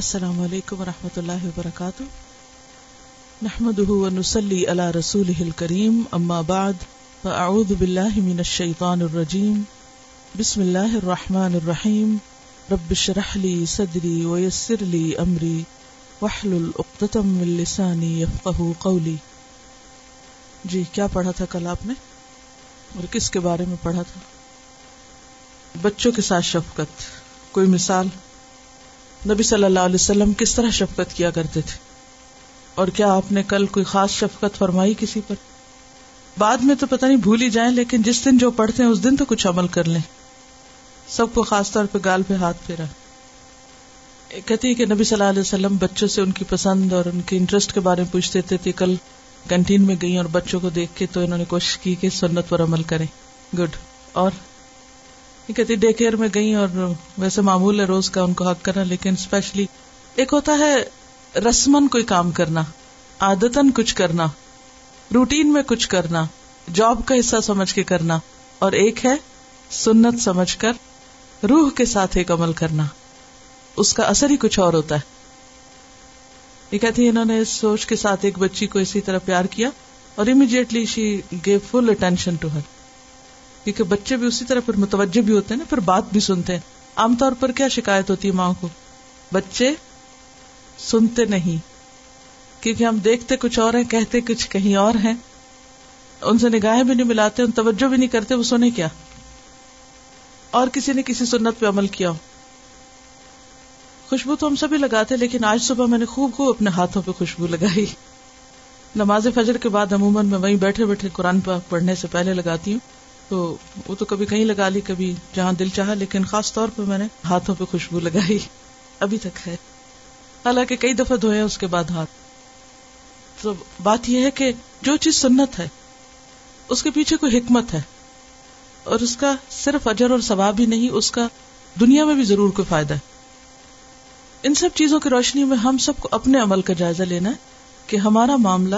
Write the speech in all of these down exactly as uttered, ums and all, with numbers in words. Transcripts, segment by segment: السلام علیکم ورحمۃ اللہ وبرکاتہ. نحمده ونصلي على رسوله الكريم. اما بعد فاعوذ بالله من الشیطان الرجیم. بسم اللہ الرحمن الرحیم. رب اشرح لي صدری ويسر لي امری واحلل عقدۃ من لسانی یفقهوا قولی. جی کیا پڑھا تھا کل آپ نے اور کس کے بارے میں پڑھا تھا؟ بچوں کے ساتھ شفقت. کوئی مثال؟ نبی صلی اللہ علیہ وسلم کس طرح شفقت کیا کرتے تھے؟ اور کیا آپ نے کل کوئی خاص شفقت فرمائی کسی پر؟ بعد میں تو پتہ نہیں بھول ہی جائیں، لیکن جس دن جو پڑھتے ہیں اس دن تو کچھ عمل کر لیں. سب کو خاص طور پہ گال پہ ہاتھ پھیرا. کہتی ہے کہ نبی صلی اللہ علیہ وسلم بچوں سے ان کی پسند اور ان کے انٹرسٹ کے بارے میں پوچھتے تھے. کل کینٹین میں گئی اور بچوں کو دیکھ کے تو انہوں نے کوشش کی کہ سنت پر عمل کریں. گڈ. اور کہتی ڈے کیئر میں گئی، اور ویسے معمول ہے روز کا ان کو حق کرنا، لیکن اسپیشلی ایک ہوتا ہے رسمن کوئی کام کرنا، عادتاً کچھ کرنا، روٹین میں کچھ کرنا، جاب کا حصہ سمجھ کے کرنا، اور ایک ہے سنت سمجھ کر روح کے ساتھ ایک عمل کرنا. اس کا اثر ہی کچھ اور ہوتا ہے. یہ کہتی انہوں نے اس سوچ کے ساتھ ایک بچی کو اسی طرح پیار کیا اور immediately she gave full attention to her, کیونکہ بچے بھی اسی طرح پھر متوجہ بھی ہوتے ہیں نا، پھر بات بھی سنتے ہیں. عام طور پر کیا شکایت ہوتی ہے ماں کو؟ بچے سنتے نہیں، کیونکہ ہم دیکھتے کچھ اور ہیں، کہتے کچھ کہیں اور ہیں، ان سے نگاہیں بھی نہیں ملاتے، ان توجہ بھی نہیں کرتے. وہ سنے کیا؟ اور کسی نے کسی سنت پہ عمل کیا ہو. خوشبو تو ہم سبھی لگاتے، لیکن آج صبح میں نے خوب خوب اپنے ہاتھوں پہ خوشبو لگائی. نماز فجر کے بعد عموماً میں وہیں بیٹھے بیٹھے قرآن پڑھنے سے پہلے لگاتی ہوں، تو وہ تو کبھی کہیں لگا لی، کبھی جہاں دل چاہا، لیکن خاص طور پہ میں نے ہاتھوں پہ خوشبو لگائی. ابھی تک ہے، حالانکہ کئی دفعہ دھوئے اس کے بعد ہاتھ. تو بات یہ ہے کہ جو چیز سنت ہے اس کے پیچھے کوئی حکمت ہے، اور اس کا صرف اجر اور ثواب ہی نہیں، اس کا دنیا میں بھی ضرور کوئی فائدہ ہے. ان سب چیزوں کی روشنی میں ہم سب کو اپنے عمل کا جائزہ لینا ہے کہ ہمارا معاملہ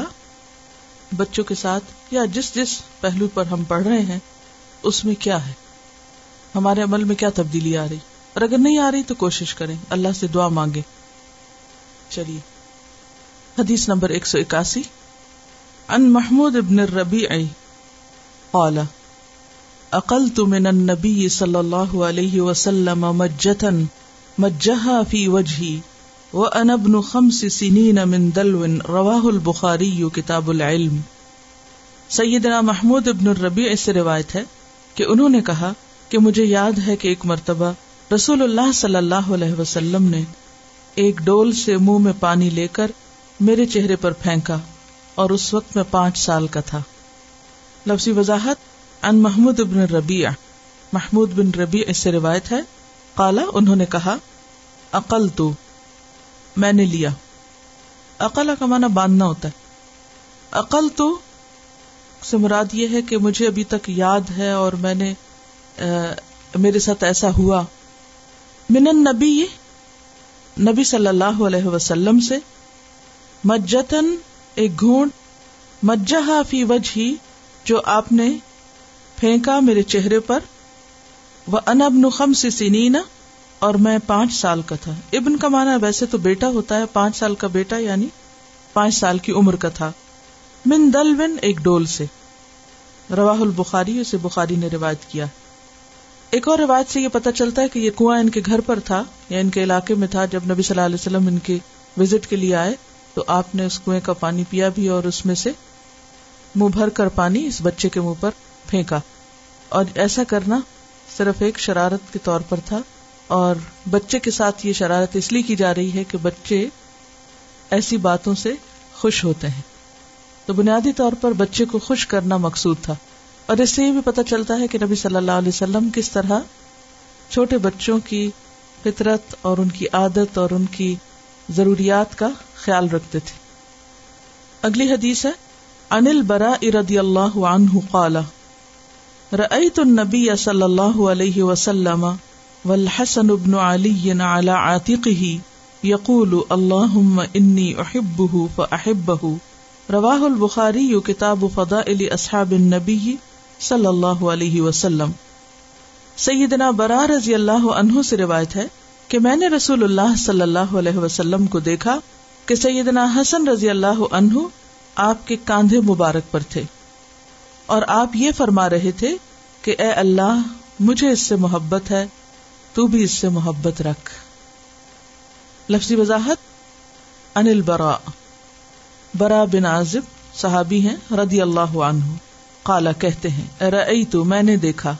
بچوں کے ساتھ یا جس جس پہلو پر ہم پڑھ رہے ہیں اس میں کیا ہے، ہمارے عمل میں کیا تبدیلی آ رہی، اور اگر نہیں آ رہی تو کوشش کریں، اللہ سے دعا مانگیں. چلیے حدیث نمبر ایک سو اکاسی. عن محمود ابن الربیع قال اقلت من النبی صلی اللہ علیہ وسلم مجتا مجہا فی وجہی وانا ابن خمس سنین من دلو. رواہ البخاری کتاب العلم. سیدنا محمود ابن الربیع اس سے روایت ہے کہ انہوں نے کہا کہ مجھے یاد ہے کہ ایک مرتبہ رسول اللہ صلی اللہ علیہ وسلم نے ایک ڈول سے منہ میں پانی لے کر میرے چہرے پر پھینکا، اور اس وقت میں پانچ سال کا تھا. لفظی وضاحت عن محمود بن ربیع. محمود بن ربیع اس سے روایت ہے. قال انہوں نے کہا اقلت میں نے لیا. عقل کا معنی باندھنا ہوتا ہے. عقلت سے مراد یہ ہے کہ مجھے ابھی تک یاد ہے اور میں نے میرے ساتھ ایسا ہوا. من النبی نبی صلی اللہ علیہ وسلم سے. مجتن ایک گھونٹ. مجہا فی وجہی جو آپ نے پھینکا میرے چہرے پر. وانا ابن خمس سنین اور میں پانچ سال کا تھا. ابن کا معنی ویسے تو بیٹا ہوتا ہے، پانچ سال کا بیٹا یعنی پانچ سال کی عمر کا تھا. من دلون ایک ڈول سے. رواہ البخاری اسے بخاری نے روایت کیا. ایک اور روایت سے یہ پتہ چلتا ہے کہ یہ کنواں ان کے گھر پر تھا یا ان کے علاقے میں تھا. جب نبی صلی اللہ علیہ وسلم ان کے وزٹ کے لیے آئے تو آپ نے اس کنویں کا پانی پیا بھی، اور اس میں سے منہ بھر کر پانی اس بچے کے منہ پر پھینکا. اور ایسا کرنا صرف ایک شرارت کے طور پر تھا، اور بچے کے ساتھ یہ شرارت اس لیے کی جا رہی ہے کہ بچے ایسی باتوں سے خوش ہوتے ہیں. تو بنیادی طور پر بچے کو خوش کرنا مقصود تھا. اور اس سے یہ بھی پتہ چلتا ہے کہ نبی صلی اللہ علیہ وسلم کس طرح چھوٹے بچوں کی فطرت اور ان کی عادت اور ان کی ضروریات کا خیال رکھتے تھے. اگلی حدیث ہے عن البراء رضی اللہ عنہ قال رأیت النبی صلی اللہ علیہ وسلم والحسن ابن علی على عاتقه يقول اللهم انی احبه فاحبه. رواہ البخاری کتاب فضائل اصحاب النبی صلی اللہ علیہ وسلم. سیدنا برا رضی اللہ عنہ سے روایت ہے کہ میں نے رسول اللہ صلی اللہ علیہ وسلم کو دیکھا کہ سیدنا حسن رضی اللہ عنہ آپ کے کاندھے مبارک پر تھے اور آپ یہ فرما رہے تھے کہ اے اللہ مجھے اس سے محبت ہے تو بھی اس سے محبت رکھ. لفظی وضاحت عن البراء، برا بن عازب صحابی ہیں رضی اللہ عنہ، قالا کہتے ہیں رأیت میں نے دیکھا،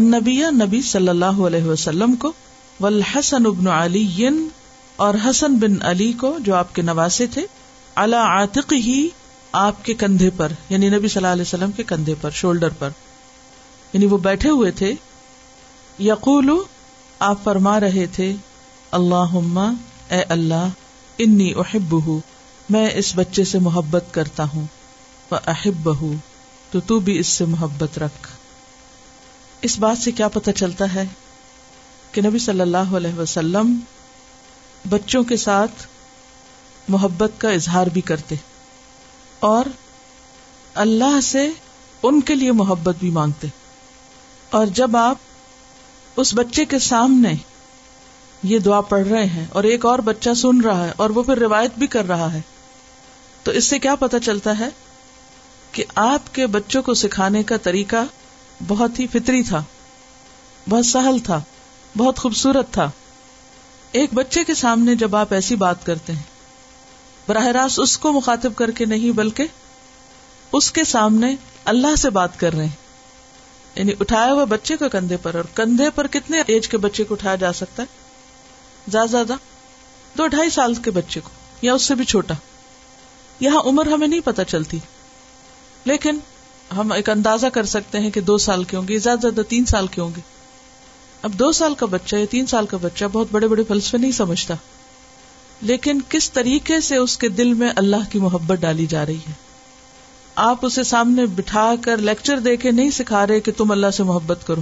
النبی نبی صلی اللہ علیہ وسلم کو، والحسن ابن علی اور حسن بن علی کو جو آپ کے نواسے تھے، علی عاتقہ آپ کے کندھے پر، یعنی نبی صلی اللہ علیہ وسلم کے کندھے پر، شولڈر پر، یعنی وہ بیٹھے ہوئے تھے. یقول آپ فرما رہے تھے اللہم اے اللہ، انی احبہ میں اس بچے سے محبت کرتا ہوں، فاحبہ تو تو بھی اس سے محبت رکھ. اس بات سے کیا پتہ چلتا ہے کہ نبی صلی اللہ علیہ وسلم بچوں کے ساتھ محبت کا اظہار بھی کرتے اور اللہ سے ان کے لیے محبت بھی مانگتے. اور جب آپ اس بچے کے سامنے یہ دعا پڑھ رہے ہیں اور ایک اور بچہ سن رہا ہے اور وہ پھر روایت بھی کر رہا ہے، تو اس سے کیا پتہ چلتا ہے کہ آپ کے بچوں کو سکھانے کا طریقہ بہت ہی فطری تھا، بہت سہل تھا، بہت خوبصورت تھا. ایک بچے کے سامنے جب آپ ایسی بات کرتے ہیں، براہ راست اس کو مخاطب کر کے نہیں بلکہ اس کے سامنے اللہ سے بات کر رہے ہیں، یعنی اٹھایا ہوا بچے کو کندھے پر، اور کندھے پر کتنے ایج کے بچے کو اٹھایا جا سکتا ہے؟ زیادہ زیادہ دو ڈھائی سال کے بچے کو یا اس سے بھی چھوٹا. یہاں عمر ہمیں نہیں پتہ چلتی، لیکن ہم ایک اندازہ کر سکتے ہیں کہ دو سال کے ہوں گے، زیادہ زیادہ تین سال کے ہوں گے. اب دو سال کا بچہ یا تین سال کا بچہ بہت بڑے بڑے فلسفے نہیں سمجھتا، لیکن کس طریقے سے اس کے دل میں اللہ کی محبت ڈالی جا رہی ہے. آپ اسے سامنے بٹھا کر لیکچر دے کے نہیں سکھا رہے کہ تم اللہ سے محبت کرو،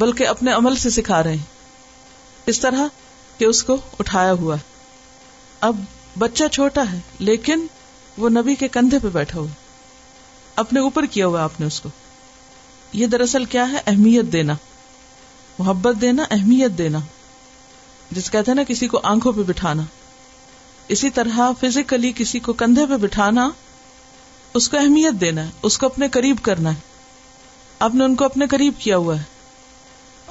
بلکہ اپنے عمل سے سکھا رہے ہیں، اس طرح کہ اس کو اٹھایا ہوا ہے. اب بچہ چھوٹا ہے لیکن وہ نبی کے کندھے پہ بیٹھا ہوا، اپنے اوپر کیا ہوا آپ نے اس کو. یہ دراصل کیا ہے؟ اہمیت دینا، محبت دینا، اہمیت دینا، جس کہتے ہیں نا کسی کو آنکھوں پہ بٹھانا. اسی طرح فزیکلی کسی کو کندھے پہ بٹھانا، اس کو اہمیت دینا ہے، اس کو اپنے قریب کرنا ہے. آپ نے ان کو اپنے قریب کیا ہوا ہے،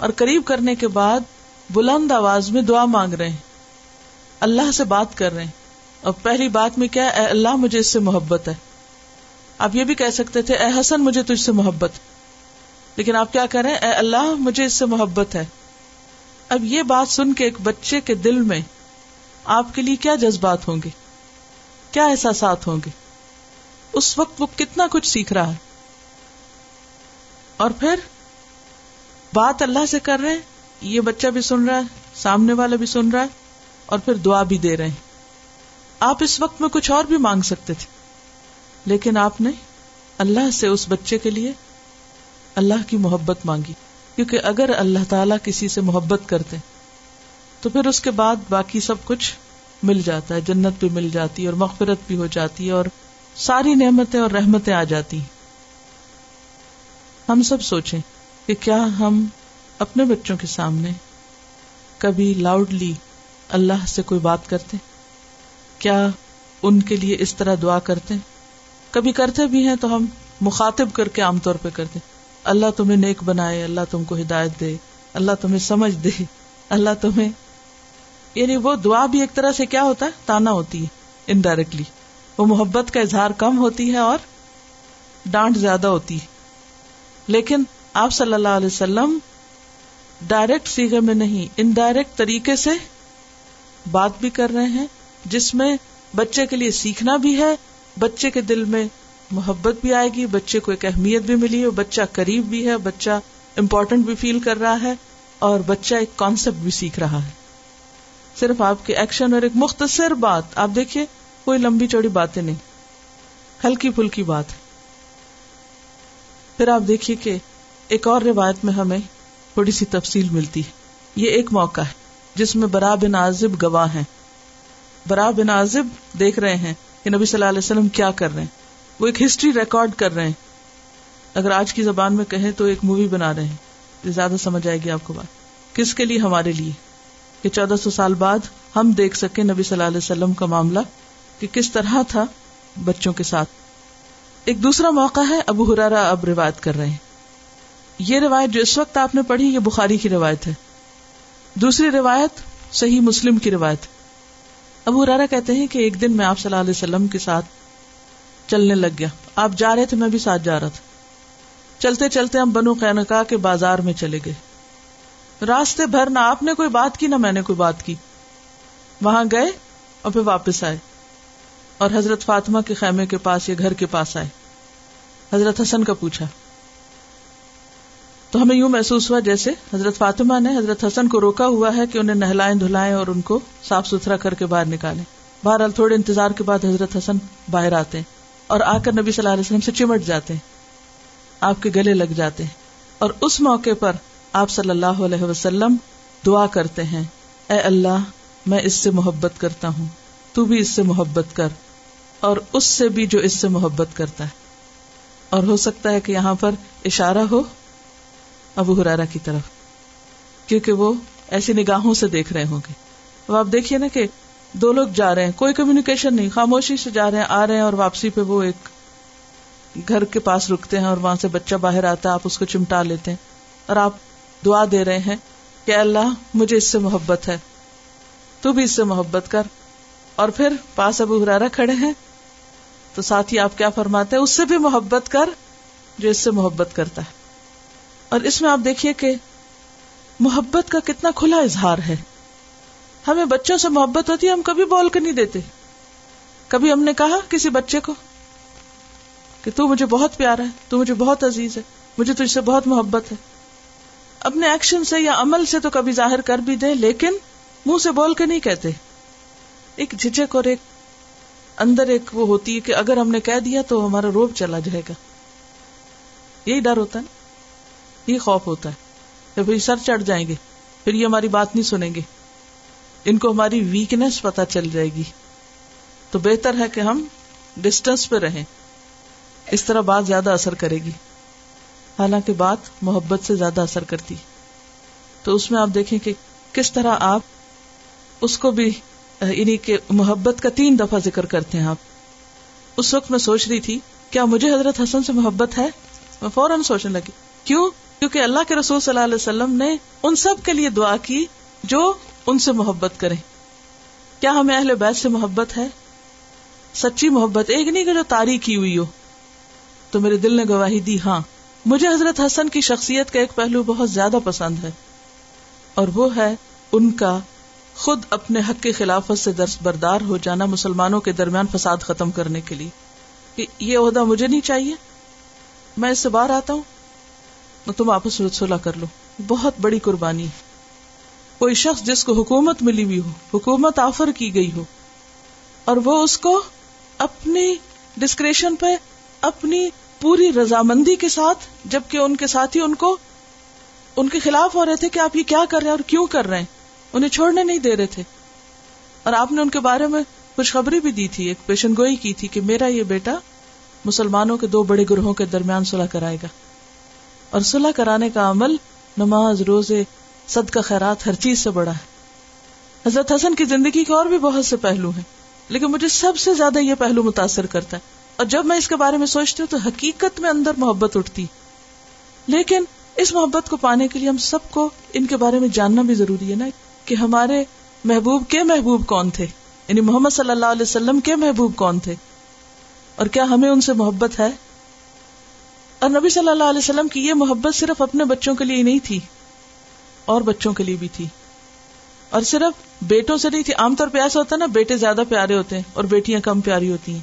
اور قریب کرنے کے بعد بلند آواز میں دعا مانگ رہے ہیں، اللہ سے بات کر رہے ہیں. اور پہلی بات میں کیا ہے؟ اے اللہ مجھے اس سے محبت ہے. آپ یہ بھی کہہ سکتے تھے اے حسن مجھے تجھ سے محبت، لیکن آپ کیا کر رہے ہیں؟ اے اللہ مجھے اس سے محبت ہے. اب یہ بات سن کے ایک بچے کے دل میں آپ کے لیے کیا جذبات ہوں گے، کیا احساسات ہوں گے؟ اس وقت وہ کتنا کچھ سیکھ رہا ہے. اور پھر بات اللہ سے کر رہے ہیں، یہ بچہ بھی سن رہا ہے، سامنے والا بھی سن رہا ہے، اور پھر دعا بھی دے رہے ہیں. آپ اس وقت میں کچھ اور بھی مانگ سکتے تھے، لیکن آپ نے اللہ سے اس بچے کے لیے اللہ کی محبت مانگی، کیونکہ اگر اللہ تعالیٰ کسی سے محبت کرتے تو پھر اس کے بعد باقی سب کچھ مل جاتا ہے، جنت بھی مل جاتی ہے اور مغفرت بھی ہو جاتی ہے اور ساری نعمتیں اور رحمتیں آ جاتی ہیں. ہم سب سوچیں کہ کیا ہم اپنے بچوں کے سامنے کبھی لاؤڈلی اللہ سے کوئی بات کرتے؟ کیا ان کے لیے اس طرح دعا کرتے؟ کبھی کرتے بھی ہیں تو ہم مخاطب کر کے عام طور پہ کرتے، اللہ تمہیں نیک بنائے، اللہ تم کو ہدایت دے، اللہ تمہیں سمجھ دے، اللہ تمہیں، یعنی وہ دعا بھی ایک طرح سے کیا ہوتا ہے؟ تانا ہوتی ہے انڈائریکٹلی. وہ محبت کا اظہار کم ہوتی ہے اور ڈانٹ زیادہ ہوتی ہے. لیکن آپ صلی اللہ علیہ وسلم ڈائریکٹ سیغے میں نہیں، انڈائریکٹ طریقے سے بات بھی کر رہے ہیں، جس میں بچے کے لیے سیکھنا بھی ہے، بچے کے دل میں محبت بھی آئے گی، بچے کو ایک اہمیت بھی ملی ہے، بچہ قریب بھی ہے، بچہ امپورٹنٹ بھی فیل کر رہا ہے، اور بچہ ایک کانسیپٹ بھی سیکھ رہا ہے. صرف آپ کے ایکشن اور ایک مختصر بات، آپ دیکھیے کوئی لمبی چوڑی باتیں نہیں، ہلکی پھلکی بات ہے. پھر آپ دیکھیے کہ ایک اور روایت میں ہمیں تھوڑی سی تفصیل ملتی ہے. یہ ایک موقع ہے جس میں برا بن عازب گواہ ہیں. برا بن عازب دیکھ رہے ہیں کہ نبی صلی اللہ علیہ وسلم کیا کر رہے ہیں، وہ ایک ہسٹری ریکارڈ کر رہے ہیں. اگر آج کی زبان میں کہیں تو ایک مووی بنا رہے ہیں، زیادہ سمجھ آئے گی آپ کو بات. کس کے لیے؟ ہمارے لیے. کہ چودہ سو سال بعد ہم دیکھ سکیں نبی صلی اللہ علیہ وسلم کا معاملہ کہ کس طرح تھا بچوں کے ساتھ. ایک دوسرا موقع ہے ابو ہریرہ اب روایت کر رہے ہیں. یہ روایت جو اس وقت آپ نے پڑھی یہ بخاری کی روایت ہے. دوسری روایت صحیح مسلم کی روایت. ابو ہریرہ کہتے ہیں کہ ایک دن میں آپ صلی اللہ علیہ وسلم کے ساتھ چلنے لگ گیا. آپ جا رہے تھے, میں بھی ساتھ جا رہا تھا. چلتے چلتے ہم بنو قینقاع کے بازار میں چلے گئے. راستے بھر نہ آپ نے کوئی بات کی نہ میں نے کوئی بات کی. وہاں گئے اور پھر واپس آئے اور حضرت فاطمہ کے خیمے کے پاس یا گھر کے پاس آئے. حضرت حسن کا پوچھا تو ہمیں یوں محسوس ہوا جیسے حضرت فاطمہ نے حضرت حسن کو روکا ہوا ہے کہ انہیں نہلائیں دھلائیں اور ان کو صاف ستھرا کر کے باہر نکالیں. بہرحال تھوڑے انتظار کے بعد حضرت حسن باہر آتے ہیں اور آ کر نبی صلی اللہ علیہ وسلم سے چمٹ جاتے ہیں, آپ کے گلے لگ جاتے ہیں, اور اس موقع پر آپ صلی اللہ علیہ وسلم دعا کرتے ہیں, اے اللہ میں اس سے محبت کرتا ہوں, تو بھی اس سے محبت کر اور اس سے بھی جو اس سے محبت کرتا ہے. اور ہو سکتا ہے کہ یہاں پر اشارہ ہو ابو ہریرہ کی طرف, کیونکہ وہ ایسی نگاہوں سے دیکھ رہے ہوں گے. اب آپ دیکھیے نا کہ دو لوگ جا رہے ہیں, کوئی کمیونیکیشن نہیں, خاموشی سے جا رہے ہیں, آ رہے ہیں, اور واپسی پہ وہ ایک گھر کے پاس رکتے ہیں اور وہاں سے بچہ باہر آتا ہے, آپ اس کو چمٹا لیتے ہیں اور آپ دعا دے رہے ہیں کہ اللہ مجھے اس سے محبت ہے, تو بھی اس سے محبت کر. اور پھر پاس ابو ہریرہ کھڑے ہیں تو ساتھ ہی آپ کیا فرماتے ہیں, اس سے بھی محبت کر جو اس سے محبت کرتا ہے. اور اس میں آپ دیکھیے کہ محبت کا کتنا کھلا اظہار ہے. ہمیں بچوں سے محبت ہوتی ہے, ہم کبھی بول کے نہیں دیتے. کبھی ہم نے کہا کسی بچے کو کہ تو مجھے بہت پیارا ہے, تو مجھے بہت عزیز ہے, مجھے تجھ سے بہت محبت ہے. اپنے ایکشن سے یا عمل سے تو کبھی ظاہر کر بھی دیں, لیکن منہ سے بول کے نہیں کہتے. ایک جھجک اور ایک اندر ایک وہ ہوتی ہے کہ اگر ہم نے کہہ دیا تو ہمارا روب چلا جائے گا. یہی ڈر ہوتا ہے نا, یہ خوف ہوتا ہے کہ پھر سر چڑھ جائیں گے, پھر یہ ہماری بات نہیں سنیں گے, ان کو ہماری ویکنس پتہ چل جائے گی. تو بہتر ہے کہ ہم ڈسٹینس پہ رہیں, اس طرح بات زیادہ اثر کرے گی. حالانکہ بات محبت سے زیادہ اثر کرتی. تو اس میں آپ دیکھیں کہ کس طرح آپ اس کو بھی یعنی کہ محبت کا تین دفعہ ذکر کرتے ہیں. آپ اس وقت میں سوچ رہی تھی کیا مجھے حضرت حسن سے محبت ہے, میں فوراً سوچنے لگی. کیوں؟ کیونکہ اللہ کے رسول صلی اللہ علیہ وسلم نے ان سب کے لیے دعا کی جو ان سے محبت کریں. کیا ہمیں اہل بیت سے محبت ہے؟ سچی محبت, ایک نہیں کہ جو تاریخ کی ہوئی ہو. تو میرے دل نے گواہی دی, ہاں مجھے حضرت حسن کی شخصیت کا ایک پہلو بہت زیادہ پسند ہے, اور وہ ہے ان کا خود اپنے حق کی خلافت سے درس بردار ہو جانا مسلمانوں کے درمیان فساد ختم کرنے کے لیے. کہ یہ عہدہ مجھے نہیں چاہیے, میں اس سے باہر آتا ہوں, تو تم آپس میں صلح کر لو. بہت بڑی قربانی. کوئی شخص جس کو حکومت ملی ہوئی ہو, حکومت آفر کی گئی ہو, اور وہ اس کو اپنی ڈسکریشن پہ اپنی پوری رضامندی کے ساتھ, جبکہ ان کے ساتھی ان کو ان کے خلاف ہو رہے تھے کہ آپ یہ کیا کر رہے ہیں اور کیوں کر رہے ہیں, انہیں چھوڑنے نہیں دے رہے تھے. اور آپ نے ان کے بارے میں خوشخبری بھی دی تھی, ایک پیشن گوئی کی تھی کہ میرا یہ بیٹا مسلمانوں کے دو بڑے گروہوں کے درمیان صلح کرائے گا. اور صلح کرانے کا عمل نماز, روزے, صدقہ, خیرات, ہر چیز سے بڑا ہے. حضرت حسن کی زندگی کے اور بھی بہت سے پہلو ہیں, لیکن مجھے سب سے زیادہ یہ پہلو متاثر کرتا ہے. اور جب میں اس کے بارے میں سوچتی ہوں تو حقیقت میں اندر محبت اٹھتی. لیکن اس محبت کو پانے کے لیے ہم سب کو ان کے بارے میں جاننا بھی ضروری ہے نا, کہ ہمارے محبوب کے محبوب کون تھے, یعنی محمد صلی اللہ علیہ وسلم کے محبوب کون تھے, اور کیا ہمیں ان سے محبت ہے. اور نبی صلی اللہ علیہ وسلم کی یہ محبت صرف اپنے بچوں کے لیے ہی نہیں تھی, اور بچوں کے لیے بھی تھی. اور صرف بیٹوں سے نہیں تھی. عام طور پہ ایسا ہوتا ہے نا, بیٹے زیادہ پیارے ہوتے ہیں اور بیٹیاں کم پیاری ہوتی ہیں.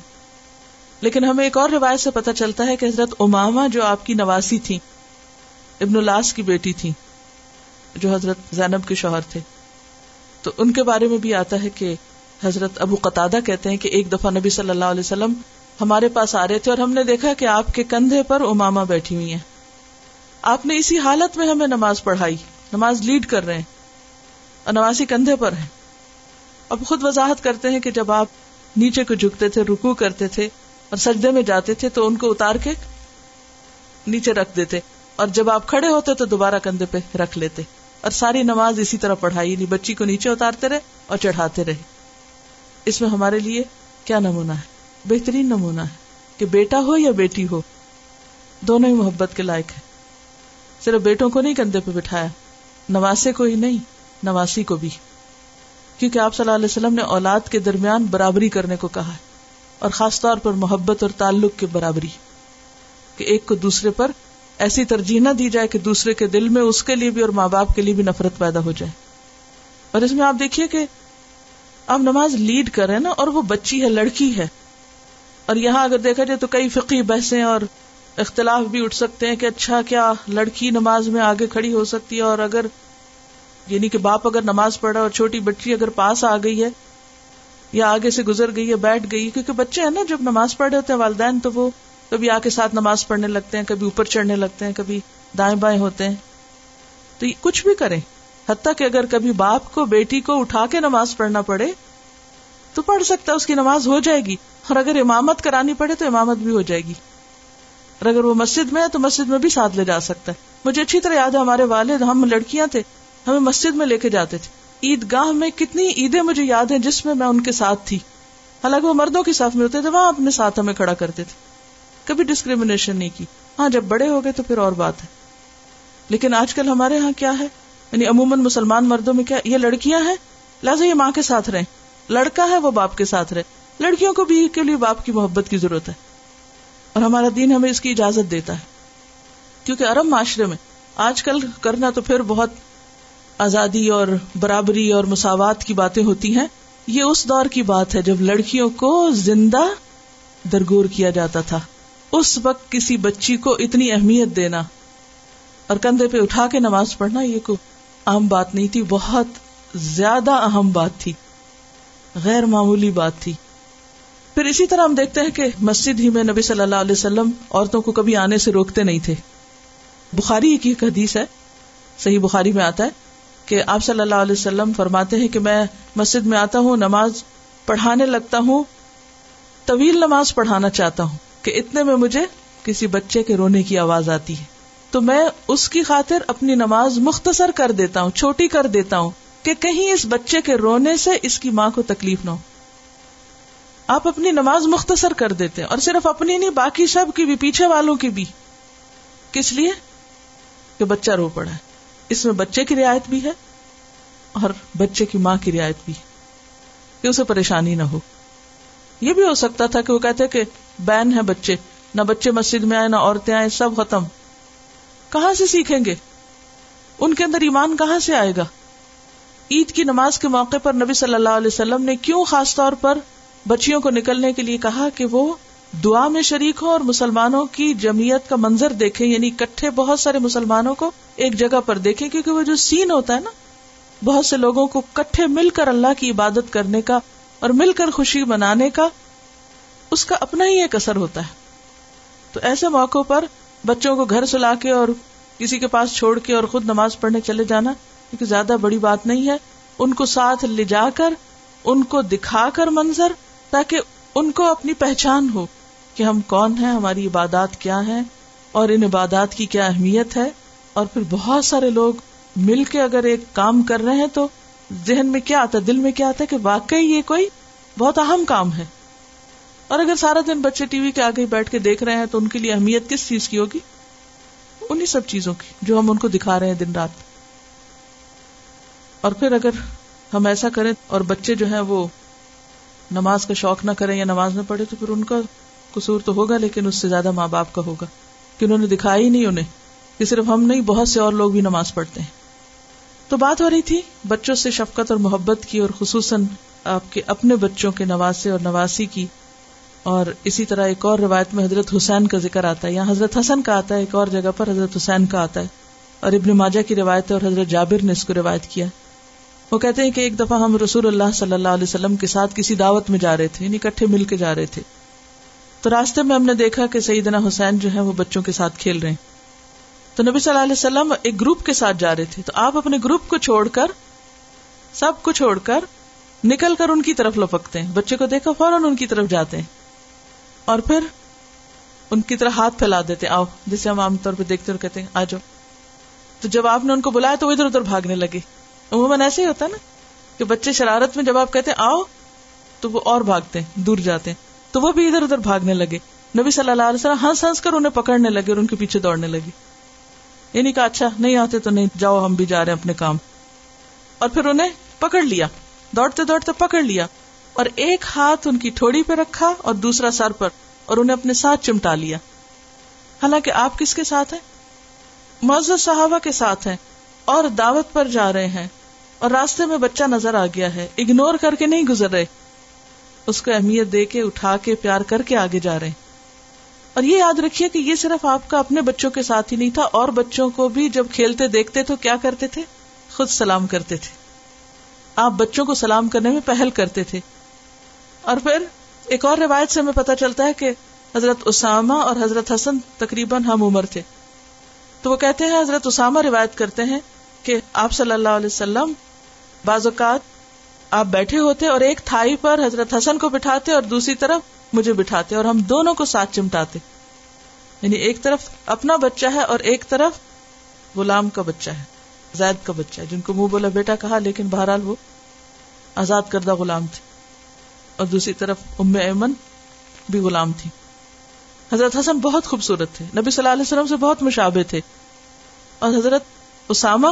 لیکن ہمیں ایک اور روایت سے پتہ چلتا ہے کہ حضرت امامہ جو آپ کی نواسی تھی, ابن العاص کی بیٹی تھی, جو حضرت زینب کے شوہر تھے, تو ان کے بارے میں بھی آتا ہے کہ حضرت ابو قطادہ کہتے ہیں کہ ایک دفعہ نبی صلی اللہ علیہ وسلم ہمارے پاس آ رہے تھے اور ہم نے دیکھا کہ آپ کے کندھے پر امامہ بیٹھی ہوئی ہیں. آپ نے اسی حالت میں ہمیں نماز پڑھائی, نماز لیڈ کر رہے ہیں اور نمازی کندھے پر ہیں. اب خود وضاحت کرتے ہیں کہ جب آپ نیچے کو جھکتے تھے, رکوع کرتے تھے اور سجدے میں جاتے تھے تو ان کو اتار کے نیچے رکھ دیتے, اور جب آپ کھڑے ہوتے تو دوبارہ کندھے پہ رکھ لیتے. اور ساری نماز اسی طرح پڑھائی، یعنی بچی کو نیچے اتارتے رہے اور چڑھاتے رہے. اس میں ہمارے لیے کیا نمونہ ہے؟ بہترین نمونہ ہے کہ بیٹا ہو یا بیٹی ہو، دونوں ہی محبت کے لائق ہے. صرف بیٹوں کو نہیں کندھے پہ بٹھایا، نواسے کو ہی نہیں، نواسی کو بھی، کیونکہ آپ صلی اللہ علیہ وسلم نے اولاد کے درمیان برابری کرنے کو کہا ہے، اور خاص طور پر محبت اور تعلق کے برابری، کہ ایک کو دوسرے پر ایسی ترجیح نہ دی جائے کہ دوسرے کے دل میں اس کے لیے بھی اور ماں باپ کے لیے بھی نفرت پیدا ہو جائے. اور اس میں آپ دیکھیے کہ آپ نماز لیڈ کر رہے ہیں نا، اور وہ بچی ہے، لڑکی ہے. اور یہاں اگر دیکھا جائے تو کئی فقہی بحثیں اور اختلاف بھی اٹھ سکتے ہیں کہ اچھا کیا لڑکی نماز میں آگے کھڑی ہو سکتی ہے، اور اگر یعنی کہ باپ اگر نماز پڑھ رہا اور چھوٹی بچی اگر پاس آ گئی ہے یا آگے سے گزر گئی ہے، بیٹھ گئی، کیونکہ بچے ہیں نا جب نماز پڑھ رہے ہوتے ہیں والدین تو وہ کبھی آ کے ساتھ نماز پڑھنے لگتے ہیں، کبھی اوپر چڑھنے لگتے ہیں، کبھی دائیں بائیں ہوتے ہیں. تو یہ کچھ بھی کریں، حتیٰ کہ اگر کبھی باپ کو بیٹی کو اٹھا کے نماز پڑھنا پڑے تو پڑھ سکتا ہے، اس کی نماز ہو جائے گی، اور اگر امامت کرانی پڑے تو امامت بھی ہو جائے گی، اور اگر وہ مسجد میں ہے تو مسجد میں بھی ساتھ لے جا سکتا ہے. مجھے اچھی طرح یاد ہے ہمارے والد، ہم لڑکیاں تھے، ہمیں مسجد میں لے کے جاتے تھے. عیدگاہ میں کتنی عیدیں مجھے یاد ہیں جس میں میں ان کے ساتھ تھی، حالانکہ وہ مردوں کے صف میں ہوتے تھے، وہاں اپنے ساتھ ہمیں کھڑا کرتے تھے، کبھی ڈسکریمنیشن نہیں کی. ہاں جب بڑے ہو گئے تو پھر اور بات ہے، لیکن آج کل ہمارے ہاں کیا ہے، یعنی عموماً مسلمان مردوں میں کیا، یہ لڑکیاں ہیں لہٰذا یہ ماں کے ساتھ رہیں، لڑکا ہے وہ باپ کے ساتھ رہے. لڑکیوں کو بھی کے لیے باپ کی محبت کی ضرورت ہے، اور ہمارا دین ہمیں اس کی اجازت دیتا ہے، کیونکہ عرب معاشرے میں آج کل کرنا تو پھر بہت آزادی اور برابری اور مساوات کی باتیں ہوتی ہیں. یہ اس دور کی بات ہے جب لڑکیوں کو زندہ درگور کیا جاتا تھا. اس وقت کسی بچی کو اتنی اہمیت دینا اور کندھے پہ اٹھا کے نماز پڑھنا یہ کوئی عام بات نہیں تھی، بہت زیادہ اہم بات تھی، غیر معمولی بات تھی. پھر اسی طرح ہم دیکھتے ہیں کہ مسجد ہی میں نبی صلی اللہ علیہ وسلم عورتوں کو کبھی آنے سے روکتے نہیں تھے. بخاری کی ایک حدیث ہے، صحیح بخاری میں آتا ہے کہ آپ صلی اللہ علیہ وسلم فرماتے ہیں کہ میں مسجد میں آتا ہوں، نماز پڑھانے لگتا ہوں، طویل نماز پڑھانا چاہتا ہوں کہ اتنے میں مجھے کسی بچے کے رونے کی آواز آتی ہے، تو میں اس کی خاطر اپنی نماز مختصر کر دیتا ہوں، چھوٹی کر دیتا ہوں کہ کہیں اس بچے کے رونے سے اس کی ماں کو تکلیف نہ ہو. آپ اپنی نماز مختصر کر دیتے ہیں، اور صرف اپنی نہیں باقی سب کی بھی، پیچھے والوں کی بھی. کس لیے؟ کہ بچہ رو پڑا ہے. اس میں بچے کی رعایت بھی ہے اور بچے کی ماں کی رعایت بھی ہے کہ اسے پریشانی نہ ہو. یہ بھی ہو سکتا تھا کہ وہ کہتے کہ بین ہے بچے، نہ بچے مسجد میں آئے، نہ عورتیں آئیں، سب ختم. کہاں سے سیکھیں گے؟ ان کے اندر ایمان کہاں سے آئے گا؟ عید کی نماز کے موقع پر نبی صلی اللہ علیہ وسلم نے کیوں خاص طور پر بچیوں کو نکلنے کے لیے کہا کہ وہ دعا میں شریک ہو اور مسلمانوں کی جمعیت کا منظر دیکھیں، یعنی اکٹھے بہت سارے مسلمانوں کو ایک جگہ پر دیکھیں، کیونکہ وہ جو سین ہوتا ہے نا بہت سے لوگوں کو اکٹھے مل کر اللہ کی عبادت کرنے کا اور مل کر خوشی منانے کا، اس کا اپنا ہی ایک اثر ہوتا ہے. تو ایسے موقعوں پر بچوں کو گھر سلا کے اور کسی کے پاس چھوڑ کے اور خود نماز پڑھنے چلے جانا کیونکہ زیادہ بڑی بات نہیں ہے، ان کو ساتھ لے جا کر ان کو دکھا کر منظر، تاکہ ان کو اپنی پہچان ہو کہ ہم کون ہیں، ہماری عبادات کیا ہیں اور ان عبادات کی کیا اہمیت ہے. اور پھر بہت سارے لوگ مل کے اگر ایک کام کر رہے ہیں تو ذہن میں کیا آتا ہے، دل میں کیا آتا ہے کہ واقعی یہ کوئی بہت اہم کام ہے. اور اگر سارا دن بچے ٹی وی کے آگے بیٹھ کے دیکھ رہے ہیں تو ان کے لیے اہمیت کس چیز کی ہوگی؟ انہی سب چیزوں کی جو ہم ان کو دکھا رہے ہیں دن رات. اور پھر اگر ہم ایسا کریں اور بچے جو ہیں وہ نماز کا شوق نہ کریں یا نماز نہ پڑھے تو پھر ان کا قصور تو ہوگا، لیکن اس سے زیادہ ماں باپ کا ہوگا کہ انہوں نے دکھایا ہی نہیں انہیں کہ صرف ہم نہیں، بہت سے اور لوگ بھی نماز پڑھتے ہیں. تو بات ہو رہی تھی بچوں سے شفقت اور محبت کی، اور خصوصاً آپ کے اپنے بچوں کے نواسے اور نواسی کی. اور اسی طرح ایک اور روایت میں حضرت حسین کا ذکر آتا ہے، یہاں حضرت حسن کا آتا ہے، ایک اور جگہ پر حضرت حسین کا آتا ہے، اور ابن ماجہ کی روایت ہے اور حضرت جابر نے اس کو روایت کیا. وہ کہتے ہیں کہ ایک دفعہ ہم رسول اللہ صلی اللہ علیہ وسلم کے ساتھ کسی دعوت میں جا رہے تھے، یعنی اکٹھے مل کے جا رہے تھے، تو راستے میں ہم نے دیکھا کہ سیدنا حسین جو ہیں وہ بچوں کے ساتھ کھیل رہے ہیں. تو نبی صلی اللہ علیہ وسلم ایک گروپ کے ساتھ جا رہے تھے، تو آپ اپنے گروپ کو چھوڑ کر، سب کو چھوڑ کر نکل کر ان کی طرف لپکتے ہیں. بچے کو دیکھا فوراً ان کی طرف جاتے ہیں اور پھر ان کی طرف ہاتھ پھیلا دیتے، آؤ، جسے ہم عام طور پہ دیکھتے اور کہتے ہیں آ جاؤ. تو جب آپ نے ان کو بلایا تو وہ ادھر ادھر بھاگنے لگے. عموماً ایسے ہی ہوتا ہے نا کہ بچے شرارت میں جب آپ کہتے ہیں آؤ تو وہ اور بھاگتے ہیں, دور جاتے ہیں. تو وہ بھی ادھر ادھر بھاگنے لگے. نبی صلی اللہ علیہ وسلم ہنس ہنس کر انہیں پکڑنے لگے اور ان کے پیچھے دوڑنے لگے. یعنی کہا اچھا نہیں آتے تو نہیں, جاؤ ہم بھی جا رہے ہیں اپنے کام. اور پھر انہیں پکڑ لیا, دوڑتے دوڑتے پکڑ لیا اور ایک ہاتھ ان کی ٹھوڑی پہ رکھا اور دوسرا سر پر, اور انہیں اپنے ساتھ چمٹا لیا. حالانکہ آپ کس کے ساتھ ہیں؟ معزز صحابہ کے ساتھ ہیں اور دعوت پر جا رہے ہیں, اور راستے میں بچہ نظر آ گیا ہے, اگنور کر کے نہیں گزر رہے, اس کو اہمیت دے کے اٹھا کے پیار کر کے آگے جا رہے ہیں. اور یہ یاد رکھیے کہ یہ صرف آپ کا اپنے بچوں کے ساتھ ہی نہیں تھا, اور بچوں کو بھی جب کھیلتے دیکھتے تو کیا کرتے تھے, خود سلام کرتے تھے. آپ بچوں کو سلام کرنے میں پہل کرتے تھے. اور پھر ایک اور روایت سے ہمیں پتہ چلتا ہے کہ حضرت اسامہ اور حضرت حسن تقریباً ہم عمر تھے. تو وہ کہتے ہیں حضرت اسامہ روایت کرتے ہیں کہ آپ صلی اللہ علیہ وسلم بعض اوقات آپ بیٹھے ہوتے اور ایک تھائی پر حضرت حسن کو بٹھاتے اور دوسری طرف مجھے بٹھاتے, اور ہم دونوں کو ساتھ چمٹاتے. یعنی ایک طرف اپنا بچہ ہے اور ایک طرف غلام کا بچہ ہے, زید کا بچہ ہے, جن کو منہ بولا بیٹا کہا لیکن بہرحال وہ آزاد کردہ غلام تھی, اور دوسری طرف ام ایمن بھی غلام تھی. حضرت حسن بہت خوبصورت تھے, نبی صلی اللہ علیہ وسلم سے بہت مشابہ تھے, اور حضرت اسامہ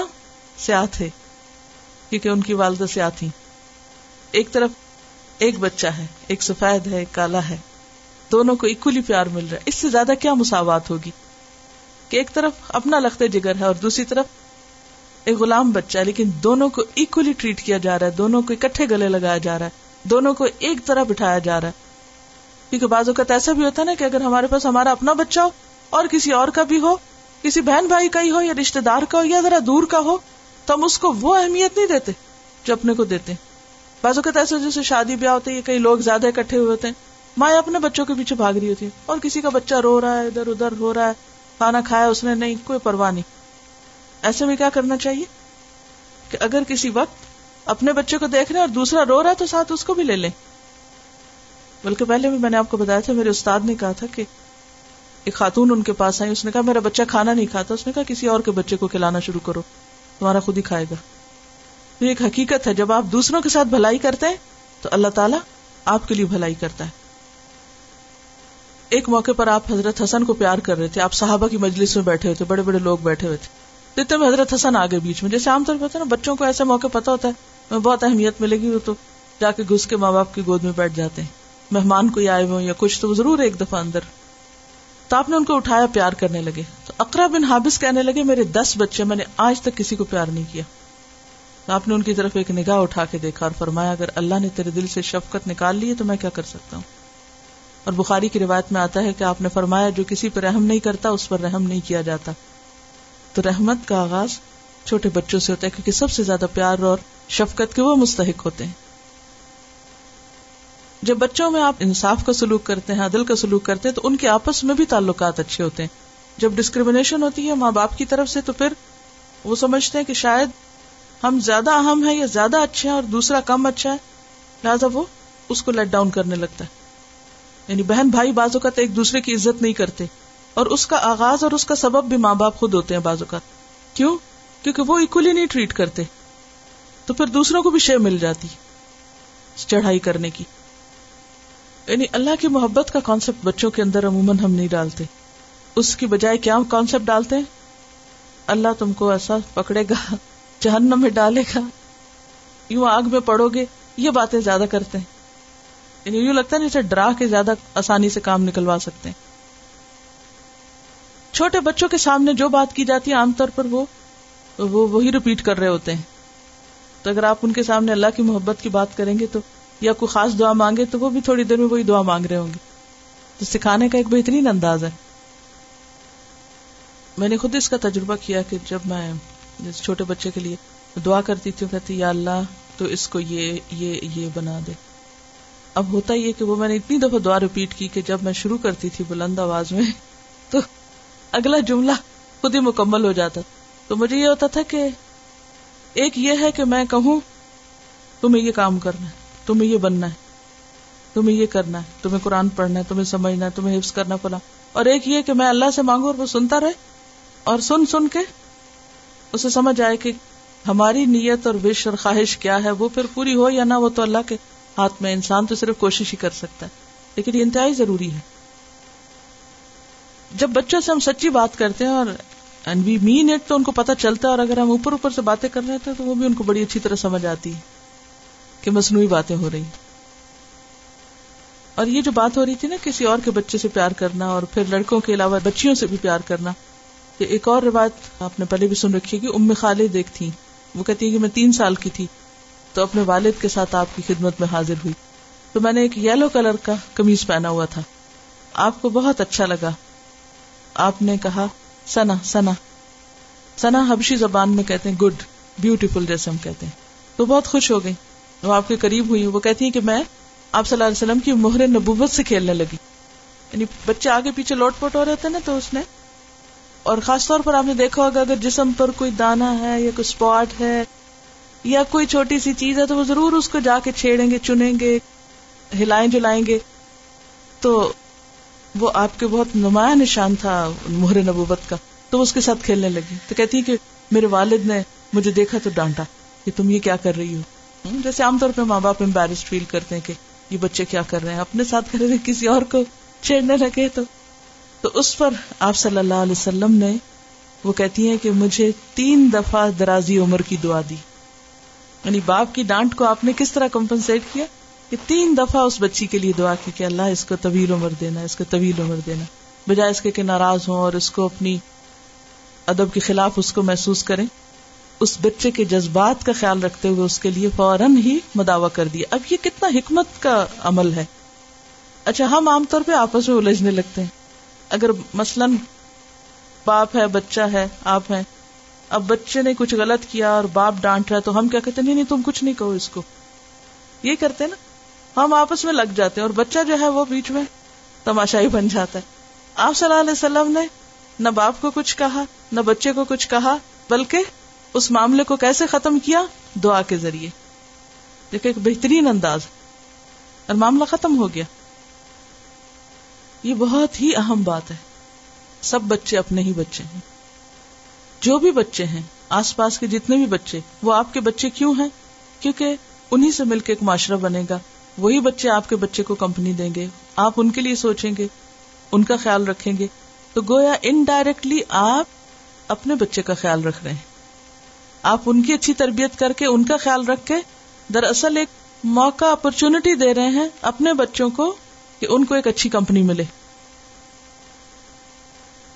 سیاہ تھے کیونکہ ان کی والدہ سیاہ تھیں. ایک طرف ایک بچہ ہے, ایک سفید ہے, ایک کالا ہے, دونوں کو اکولی پیار مل رہا ہے. اس سے زیادہ کیا مساوات ہوگی کہ ایک طرف اپنا لختے جگر ہے اور دوسری طرف ایک غلام بچہ ہے, لیکن دونوں کو اکولی ٹریٹ کیا جا رہا ہے, دونوں کو اکٹھے گلے لگایا جا رہا ہے, دونوں کو ایک طرح بٹھایا جا رہا ہے. کیونکہ بعض اوقات ایسا بھی ہوتا ہے نا کہ اگر ہمارے پاس ہمارا اپنا بچہ ہو اور کسی اور کا بھی ہو, کسی بہن بھائی کا ہی ہو یا رشتے دار کا ہو یا ذرا دور کا ہو, تو ہم اس کو وہ اہمیت نہیں دیتے جو اپنے کو دیتے ہیں. بعض اوقات ایسا جیسے شادی بیاہ ہوتے ہیں, کئی لوگ زیادہ اکٹھے ہوئے ہوتے ہیں, مائیں اپنے بچوں کے پیچھے بھاگ رہی ہوتی ہیں, اور کسی کا بچہ رو رہا ہے, ادھر ادھر ہو رہا ہے, کھانا کھایا اس نے نہیں, کوئی پرواہ نہیں. ایسے میں کیا کرنا چاہیے کہ اگر کسی وقت اپنے بچے کو دیکھ رہے ہیں اور دوسرا رو رہا ہے تو ساتھ اس کو بھی لے لیں. بلکہ پہلے بھی میں نے آپ کو بتایا تھا, میرے استاد نے کہا تھا کہ ایک خاتون ان کے پاس آئی, اس نے کہا میرا بچہ کھانا نہیں کھاتا. اس نے کہا کسی اور کے بچے کو کھلانا شروع کرو, تمہارا خود ہی کھائے گا. تو یہ ایک حقیقت ہے, جب آپ دوسروں کے ساتھ بھلائی کرتے ہیں تو اللہ تعالیٰ آپ کے لیے بھلائی کرتا ہے. ایک موقع پر آپ حضرت حسن کو پیار کر رہے تھے, آپ صحابہ کی مجلس میں بیٹھے ہوئے تھے, بڑے بڑے لوگ بیٹھے ہوئے تھے, اتنے میں حضرت حسن آگے بیچ میں. جیسے عام طور پر نا بچوں کو ایسے موقع پتہ ہوتا ہے میں بہت اہمیت ملے گی, وہ تو جا کے گھس کے ماں باپ کی گود میں بیٹھ جاتے ہیں, مہمان کوئی آئے ہوں یا کچھ تو ضرور ایک دفعہ اندر. تو آپ نے ان کو اٹھایا, پیار کرنے لگے. تو اقرع بن حابس کہنے لگے میرے دس بچے, میں نے آج تک کسی کو پیار نہیں کیا. تو آپ نے ان کی طرف ایک نگاہ اٹھا کے دیکھا اور فرمایا اگر اللہ نے تیرے دل سے شفقت نکال لی ہے تو میں کیا کر سکتا ہوں. اور بخاری کی روایت میں آتا ہے کہ آپ نے فرمایا جو کسی پر رحم نہیں کرتا اس پر رحم نہیں کیا جاتا. تو رحمت کا آغاز چھوٹے بچوں سے ہوتا ہے, کیونکہ سب سے زیادہ پیار اور شفقت کے وہ مستحق ہوتے ہیں. جب بچوں میں آپ انصاف کا سلوک کرتے ہیں, عدل کا سلوک کرتے ہیں, تو ان کے آپس میں بھی تعلقات اچھے ہوتے ہیں. جب ڈسکریمنیشن ہوتی ہے ماں باپ کی طرف سے تو پھر وہ سمجھتے ہیں کہ شاید ہم زیادہ اہم ہیں یا زیادہ اچھے ہیں اور دوسرا کم اچھا ہے, لہٰذا وہ اس کو لیٹ ڈاؤن کرنے لگتا ہے. یعنی بہن بھائی بعض اوقات ایک دوسرے کی عزت نہیں کرتے, اور اس کا آغاز اور اس کا سبب بھی ماں باپ خود ہوتے ہیں بعض اوقات. کیوں؟ کیونکہ وہ اکولی نہیں ٹریٹ کرتے, تو پھر دوسروں کو بھی شے مل جاتی چڑھائی کرنے کی. یعنی اللہ کی محبت کا کانسیپٹ بچوں کے اندر عموماً ہم نہیں ڈالتے, اس کی بجائے کیا کانسیپٹ ڈالتے ہیں, اللہ تم کو ایسا پکڑے گا, جہنم میں ڈالے گا, یوں آگ میں پڑو گے, یہ باتیں زیادہ کرتے ہیں. یعنی یوں لگتا ہے جیسے ڈرا کے زیادہ آسانی سے کام نکلوا سکتے ہیں. چھوٹے بچوں کے سامنے جو بات کی جاتی ہے عام طور پر وہ وہ وہی ریپیٹ کر رہے ہوتے ہیں. تو اگر آپ ان کے سامنے اللہ کی محبت کی بات کریں گے تو یا کوئی خاص دعا مانگے تو وہ بھی تھوڑی دیر میں وہی دعا مانگ رہے ہوں گے. تو سکھانے کا ایک بہترین انداز ہے. میں نے خود اس کا تجربہ کیا کہ جب میں جس چھوٹے بچے کے لیے دعا کرتی تھی, کہتی یا اللہ تو اس کو یہ یہ یہ بنا دے. اب ہوتا یہ کہ وہ میں نے اتنی دفعہ دعا ریپیٹ کی کہ جب میں شروع کرتی تھی بلند آواز میں تو اگلا جملہ خود ہی مکمل ہو جاتا. تو مجھے یہ ہوتا تھا کہ ایک یہ ہے کہ میں کہوں تمہیں یہ کام کرنا ہے, تمہیں یہ بننا ہے, تمہیں یہ کرنا ہے, تمہیں قرآن پڑھنا ہے, تمہیں سمجھنا ہے, تمہیں حفظ کرنا پڑا. اور ایک یہ کہ میں اللہ سے مانگوں اور وہ سنتا رہے اور سن سن کے اسے سمجھ آئے کہ ہماری نیت اور وش اور خواہش کیا ہے، وہ پھر پوری ہو یا نہ وہ تو اللہ کے ہاتھ میں، انسان تو صرف کوشش ہی کر سکتا ہے، لیکن یہ انتہائی ضروری ہے. جب بچوں سے ہم سچی بات کرتے ہیں اور and we mean it تو ان کو پتہ چلتا ہے، اور اگر ہم اوپر اوپر سے باتیں کر رہے تھے تو وہ بھی ان کو بڑی اچھی طرح سمجھ آتی ہے کہ مصنوعی باتیں ہو رہی ہیں. اور یہ جو بات ہو رہی تھی نا کسی اور کے بچے سے پیار کرنا اور پھر لڑکوں کے علاوہ بچیوں سے بھی پیار کرنا، یہ ایک اور روایت آپ نے پہلے بھی سن رکھی کہ ام خالدیک تھی، وہ کہتی ہے کہ میں تین سال کی تھی تو اپنے والد کے ساتھ آپ کی خدمت میں حاضر ہوئی، تو میں نے ایک یلو کلر کا قمیض پہنا ہوا تھا، آپ کو بہت اچھا لگا. آپ نے کہا سنا سنا سنا حبشی زبان میں کہتے ہیں گڈ بیوٹیفل جیسے ہم کہتے ہیں، تو بہت خوش ہو گئی، وہ آپ کے قریب ہوئی. وہ کہتی ہیں کہ میں آپ صلی اللہ علیہ وسلم کی مہر نبوت سے کھیلنے لگی، یعنی بچے آگے پیچھے لوٹ پوٹ ہو رہے تھے نا، تو اس نے، اور خاص طور پر آپ نے دیکھا ہوگا اگر جسم پر کوئی دانا ہے یا کوئی سپاٹ ہے یا کوئی چھوٹی سی چیز ہے تو وہ ضرور اس کو جا کے چھیڑیں گے، چنیں گے، ہلائیں جلائیں گے. تو وہ آپ کے بہت نمایاں نشان تھا مہر نبوت کا، تو وہ اس کے ساتھ کھیلنے لگی. تو کہتی کہ میرے والد نے مجھے دیکھا تو ڈانٹا کہ تم یہ کیا کر رہی ہو، جیسے عام طور پہ ماں باپ امبیرسڈ فیل کرتے ہیں کہ یہ بچے کیا کر رہے ہیں، اپنے ساتھ کر رہے ہیں، کسی اور کو چھیڑنے لگے. تو تو اس پر آپ صلی اللہ علیہ وسلم نے، وہ کہتی ہیں کہ مجھے تین دفعہ درازی عمر کی دعا دی، یعنی باپ کی ڈانٹ کو آپ نے کس طرح کمپنسیٹ کیا کہ تین دفعہ اس بچی کے لیے دعا کی کہ اللہ اس کو طویل عمر دینا، اس کو طویل عمر دینا، بجائے اس کے کہ ناراض ہوں اور اس کو اپنی ادب کے خلاف اس کو محسوس کریں. اس بچے کے جذبات کا خیال رکھتے ہوئے اس کے لیے فوراً ہی مداوع کر دیا. اب یہ کتنا حکمت کا عمل ہے. اچھا، ہم عام طور پہ آپس میں الجھنے لگتے ہیں. اگر مثلاً باپ ہے، بچہ ہے، آپ ہیں، اب بچے نے کچھ غلط کیا اور باپ ڈانٹ رہا ہے تو ہم کیا کہتے ہیں، نہیں نہیں تم کچھ نہیں کہو اس کو، یہ کرتے ہیں نا، ہم آپس میں لگ جاتے ہیں اور بچہ جو ہے وہ بیچ میں تماشائی بن جاتا ہے. آپ صلی اللہ علیہ وسلم نے نہ باپ کو کچھ کہا نہ بچے کو کچھ کہا، بلکہ اس معاملے کو کیسے ختم کیا، دعا کے ذریعے. دیکھیں ایک بہترین انداز، اور معاملہ ختم ہو گیا. یہ بہت ہی اہم بات ہے. سب بچے اپنے ہی بچے ہیں، جو بھی بچے ہیں، آس پاس کے جتنے بھی بچے، وہ آپ کے بچے کیوں ہیں؟ کیونکہ انہی سے مل کے ایک معاشرہ بنے گا، وہی بچے آپ کے بچے کو کمپنی دیں گے، آپ ان کے لیے سوچیں گے، ان کا خیال رکھیں گے. تو گویا انڈائریکٹلی آپ اپنے بچے کا خیال رکھ رہے ہیں، آپ ان کی اچھی تربیت کر کے ان کا خیال رکھ کے دراصل ایک موقع، اپرچونٹی دے رہے ہیں اپنے بچوں کو کہ ان کو ایک اچھی کمپنی ملے.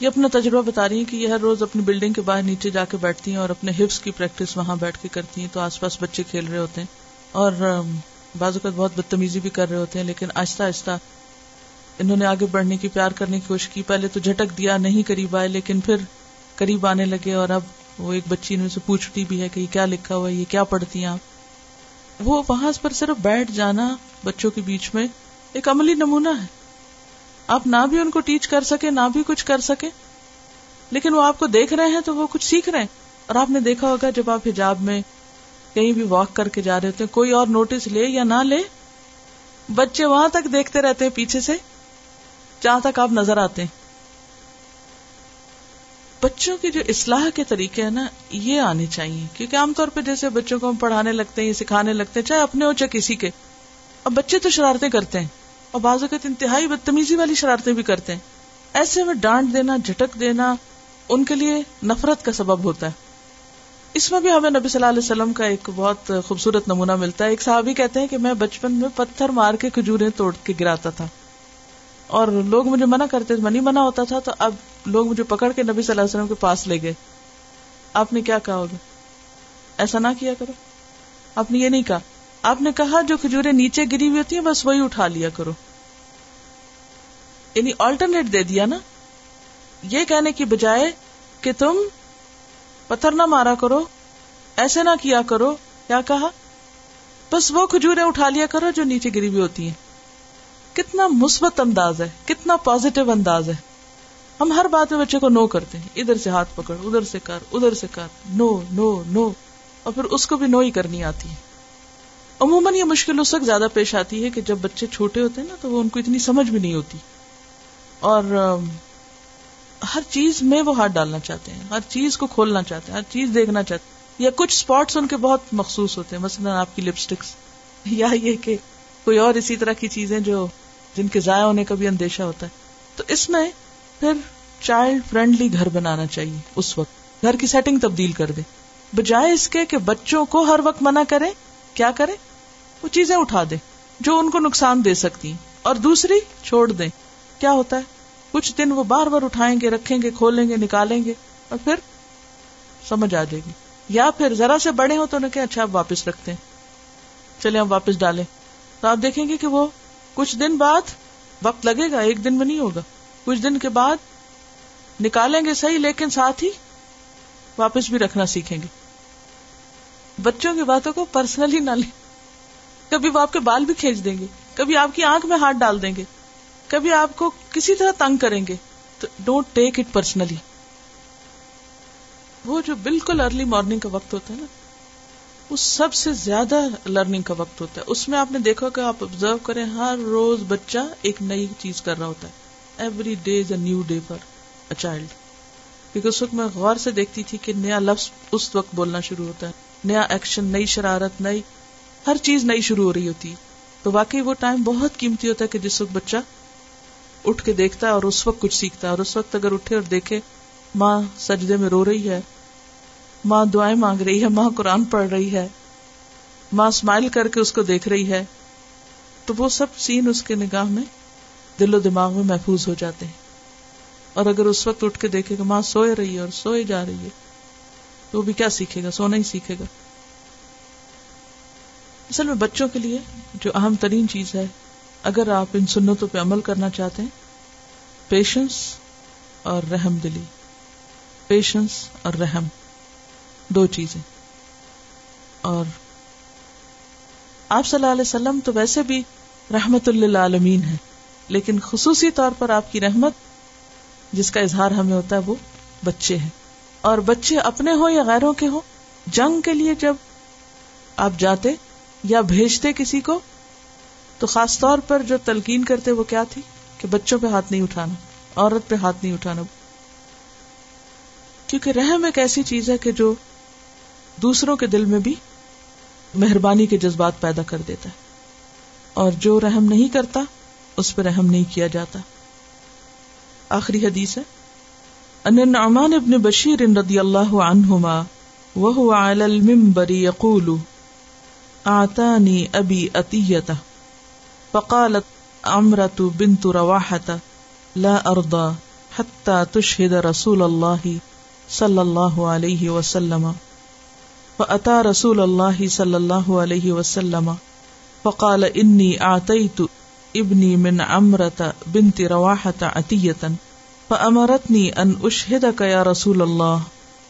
یہ اپنا تجربہ بتا رہی ہیں کہ یہ ہر روز اپنی بلڈنگ کے باہر نیچے جا کے بیٹھتی ہیں اور اپنے حفظ کی پریکٹس وہاں بیٹھ کے کرتی ہیں. تو آس پاس بچے کھیل رہے ہوتے ہیں اور بعض اوقات بہت بدتمیزی بھی کر رہے ہوتے ہیں، لیکن آہستہ آہستہ انہوں نے آگے بڑھنے کی، پیار کرنے کی کوشش کی. پہلے تو جھٹک دیا، نہیں قریب آئے، لیکن پھر قریب آنے لگے. اور اب وہ ایک بچی ان سے پوچھتی بھی ہے کہ یہ کیا لکھا ہوا ہے، یہ کیا پڑھتی ہیں آپ. وہ وہاں پر صرف بیٹھ جانا بچوں کے بیچ میں ایک عملی نمونہ ہے. آپ نہ بھی ان کو ٹیچ کر سکے، نہ بھی کچھ کر سکے، لیکن وہ آپ کو دیکھ رہے ہیں تو وہ کچھ سیکھ رہے ہیں. اور آپ نے دیکھا ہوگا جب آپ حجاب میں کہیں بھی واک کر کے جا رہے ہوتے ہیں، کوئی اور نوٹس لے یا نہ لے، بچے وہاں تک دیکھتے رہتے ہیں پیچھے سے، جہاں تک آپ نظر آتے ہیں. بچوں کی جو اصلاح کے طریقے ہیں نا، یہ آنے چاہیے، کیونکہ عام طور پہ جیسے بچوں کو ہم پڑھانے لگتے ہیں، سکھانے لگتے ہیں، چاہے اپنے ہو چاہے کسی کے. اب بچے تو شرارتیں کرتے ہیں اور بعض اوقات انتہائی بدتمیزی والی شرارتیں بھی کرتے ہیں. ایسے میں ڈانٹ دینا، جھٹک دینا ان کے لیے نفرت کا سبب ہوتا ہے. اس میں بھی ہمیں نبی صلی اللہ علیہ وسلم کا ایک بہت خوبصورت نمونہ ملتا ہے. ایک صحابی کہتے ہیں کہ میں بچپن میں پتھر مار کے کھجوریں توڑ کے گراتا تھا، اور لوگ مجھے منع کرتے تھے، میں نہیں منع ہوتا تھا، تو اب لوگ مجھے پکڑ کے نبی صلی اللہ علیہ وسلم کے پاس لے گئے. آپ نے کیا کہا ہوگا، ایسا نہ کیا کرو. آپ نے یہ نہیں کہا، آپ نے کہا جو کھجوریں نیچے گری ہوئی ہوتی ہیں بس وہی اٹھا لیا کرو. یعنی آلٹرنیٹ دے دیا نا، یہ کہنے کی بجائے کہ تم پتھر نہ مارا کرو، ایسے نہ کیا کرو، کیا کہا، بس وہ کھجوریں اٹھا لیا کرو جو نیچے گری ہوئی ہوتی ہیں. کتنا مثبت انداز ہے، کتنا پازیٹو انداز ہے. ہم ہر بات میں بچے کو نو کرتے ہیں، ادھر سے ہاتھ پکڑ، ادھر سے کر، ادھر سے کر، نو نو نو، اور پھر اس کو بھی نو ہی کرنی آتی ہے. عموماً یہ مشکل اس وقت زیادہ پیش آتی ہے کہ جب بچے چھوٹے ہوتے ہیں نا، تو وہ ان کو اتنی سمجھ بھی نہیں ہوتی، اور ہر چیز میں وہ ہاتھ ڈالنا چاہتے ہیں, ہر چیز کو کھولنا چاہتے ہیں, ہر چیز دیکھنا چاہتے ہیں, یا کچھ سپاٹس ان کے بہت مخصوص ہوتے ہیں, مثلا آپ کی لپسٹکس یا یہ کہ کوئی اور اسی طرح کی چیزیں جو جن کے ضائع ہونے کا بھی اندیشہ ہوتا ہے. تو اس میں پھر چائلڈ فرینڈلی گھر بنانا چاہیے, اس وقت گھر کی سیٹنگ تبدیل کر دیں, بجائے اس کے کہ بچوں کو ہر وقت منع کریں, کیا کریں, وہ چیزیں اٹھا دیں جو ان کو نقصان دے سکتی ہیں, اور دوسری چھوڑ دیں. کیا ہوتا ہے, کچھ دن وہ بار بار اٹھائیں گے, رکھیں گے, کھولیں گے, نکالیں گے, اور پھر سمجھ آ جائے گی. یا پھر ذرا سے بڑے ہو تو انہیں کہ اچھا آپ واپس رکھتے ہیں, چلیں آپ واپس ڈالیں, تو آپ دیکھیں گے کہ وہ کچھ دن بعد, وقت لگے گا, ایک دن میں نہیں ہوگا, کچھ دن کے بعد نکالیں گے صحیح, لیکن ساتھ ہی واپس بھی رکھنا سیکھیں گے. بچوں کی باتوں کو پرسنلی نہ لیں, کبھی وہ آپ کے بال بھی کھینچ دیں گے, کبھی آپ کی آنکھ میں ہاتھ ڈال دیں گے, کبھی آپ کو کسی طرح تنگ کریں گے, تو ڈونٹ ٹیک اٹ پرسنلی. وہ جو بالکل ارلی مارننگ کا وقت ہوتا ہے نا, وہ سب سے زیادہ لرننگ کا وقت ہوتا ہے. اس میں آپ نے دیکھا کہ آپ آبزرو کریں, ہر روز بچہ ایک نئی چیز کر رہا ہوتا ہے. Every day is a new day for a child. کیونکہ اس وقت میں غور سے دیکھتی تھی کہ نیا لفظ اس وقت بولنا شروع ہوتا ہے, نیا ایکشن, نئی شرارت, نئی ہر چیز نئی شروع ہو رہی ہوتی. تو واقعی وہ ٹائم بہت قیمتی ہوتا ہے کہ جس وقت بچہ اٹھ کے دیکھتا ہے اور اس وقت کچھ سیکھتا ہے. اور اس وقت اگر اٹھے اور دیکھے ماں سجدے میں رو رہی ہے, ماں دعائیں مانگ رہی ہے, ماں قرآن پڑھ رہی ہے, ماں اسمائل کر کے اس کو دیکھ رہی ہے, تو وہ سب سین اس کے نگاہ میں, دل و دماغ میں محفوظ ہو جاتے ہیں. اور اگر اس وقت اٹھ کے دیکھے کہ ماں سوئے رہی ہے اور سوئے جا رہی ہے, تو وہ بھی کیا سیکھے گا, سونا ہی سیکھے گا. اصل میں بچوں کے لیے جو اہم ترین چیز ہے, اگر آپ ان سنتوں پہ عمل کرنا چاہتے ہیں, پیشنس اور رحم دلی. پیشنس اور رحم, دو چیزیں. اور آپ صلی اللہ علیہ وسلم تو ویسے بھی رحمت للعالمین ہیں, لیکن خصوصی طور پر آپ کی رحمت جس کا اظہار ہمیں ہوتا ہے وہ بچے ہیں. اور بچے اپنے ہوں یا غیروں کے ہوں, جنگ کے لیے جب آپ جاتے یا بھیجتے کسی کو, تو خاص طور پر جو تلقین کرتے وہ کیا تھی کہ بچوں پہ ہاتھ نہیں اٹھانا, عورت پہ ہاتھ نہیں اٹھانا. کیونکہ رحم ایک ایسی چیز ہے کہ جو دوسروں کے دل میں بھی مہربانی کے جذبات پیدا کر دیتا ہے, اور جو رحم نہیں کرتا اس پہ رحم نہیں کیا جاتا. آخری حدیث ہے, ان نعمان بن بشیر رضی اللہ عنہما وهو علی المنبر یقول اعطانی ابی عطیۃ فقالت عمرو بنت رواحہ لا ارضى حتى تشهد رسول الله صلی اللہ علیہ وسلم, فأتى رسول اللہ صلی اللہ علیہ وسلم فقال انی اعطیت ابنی من عمرة بنت رواحة عطیة فأمرتنی ان اشہدک یا رسول اللہ,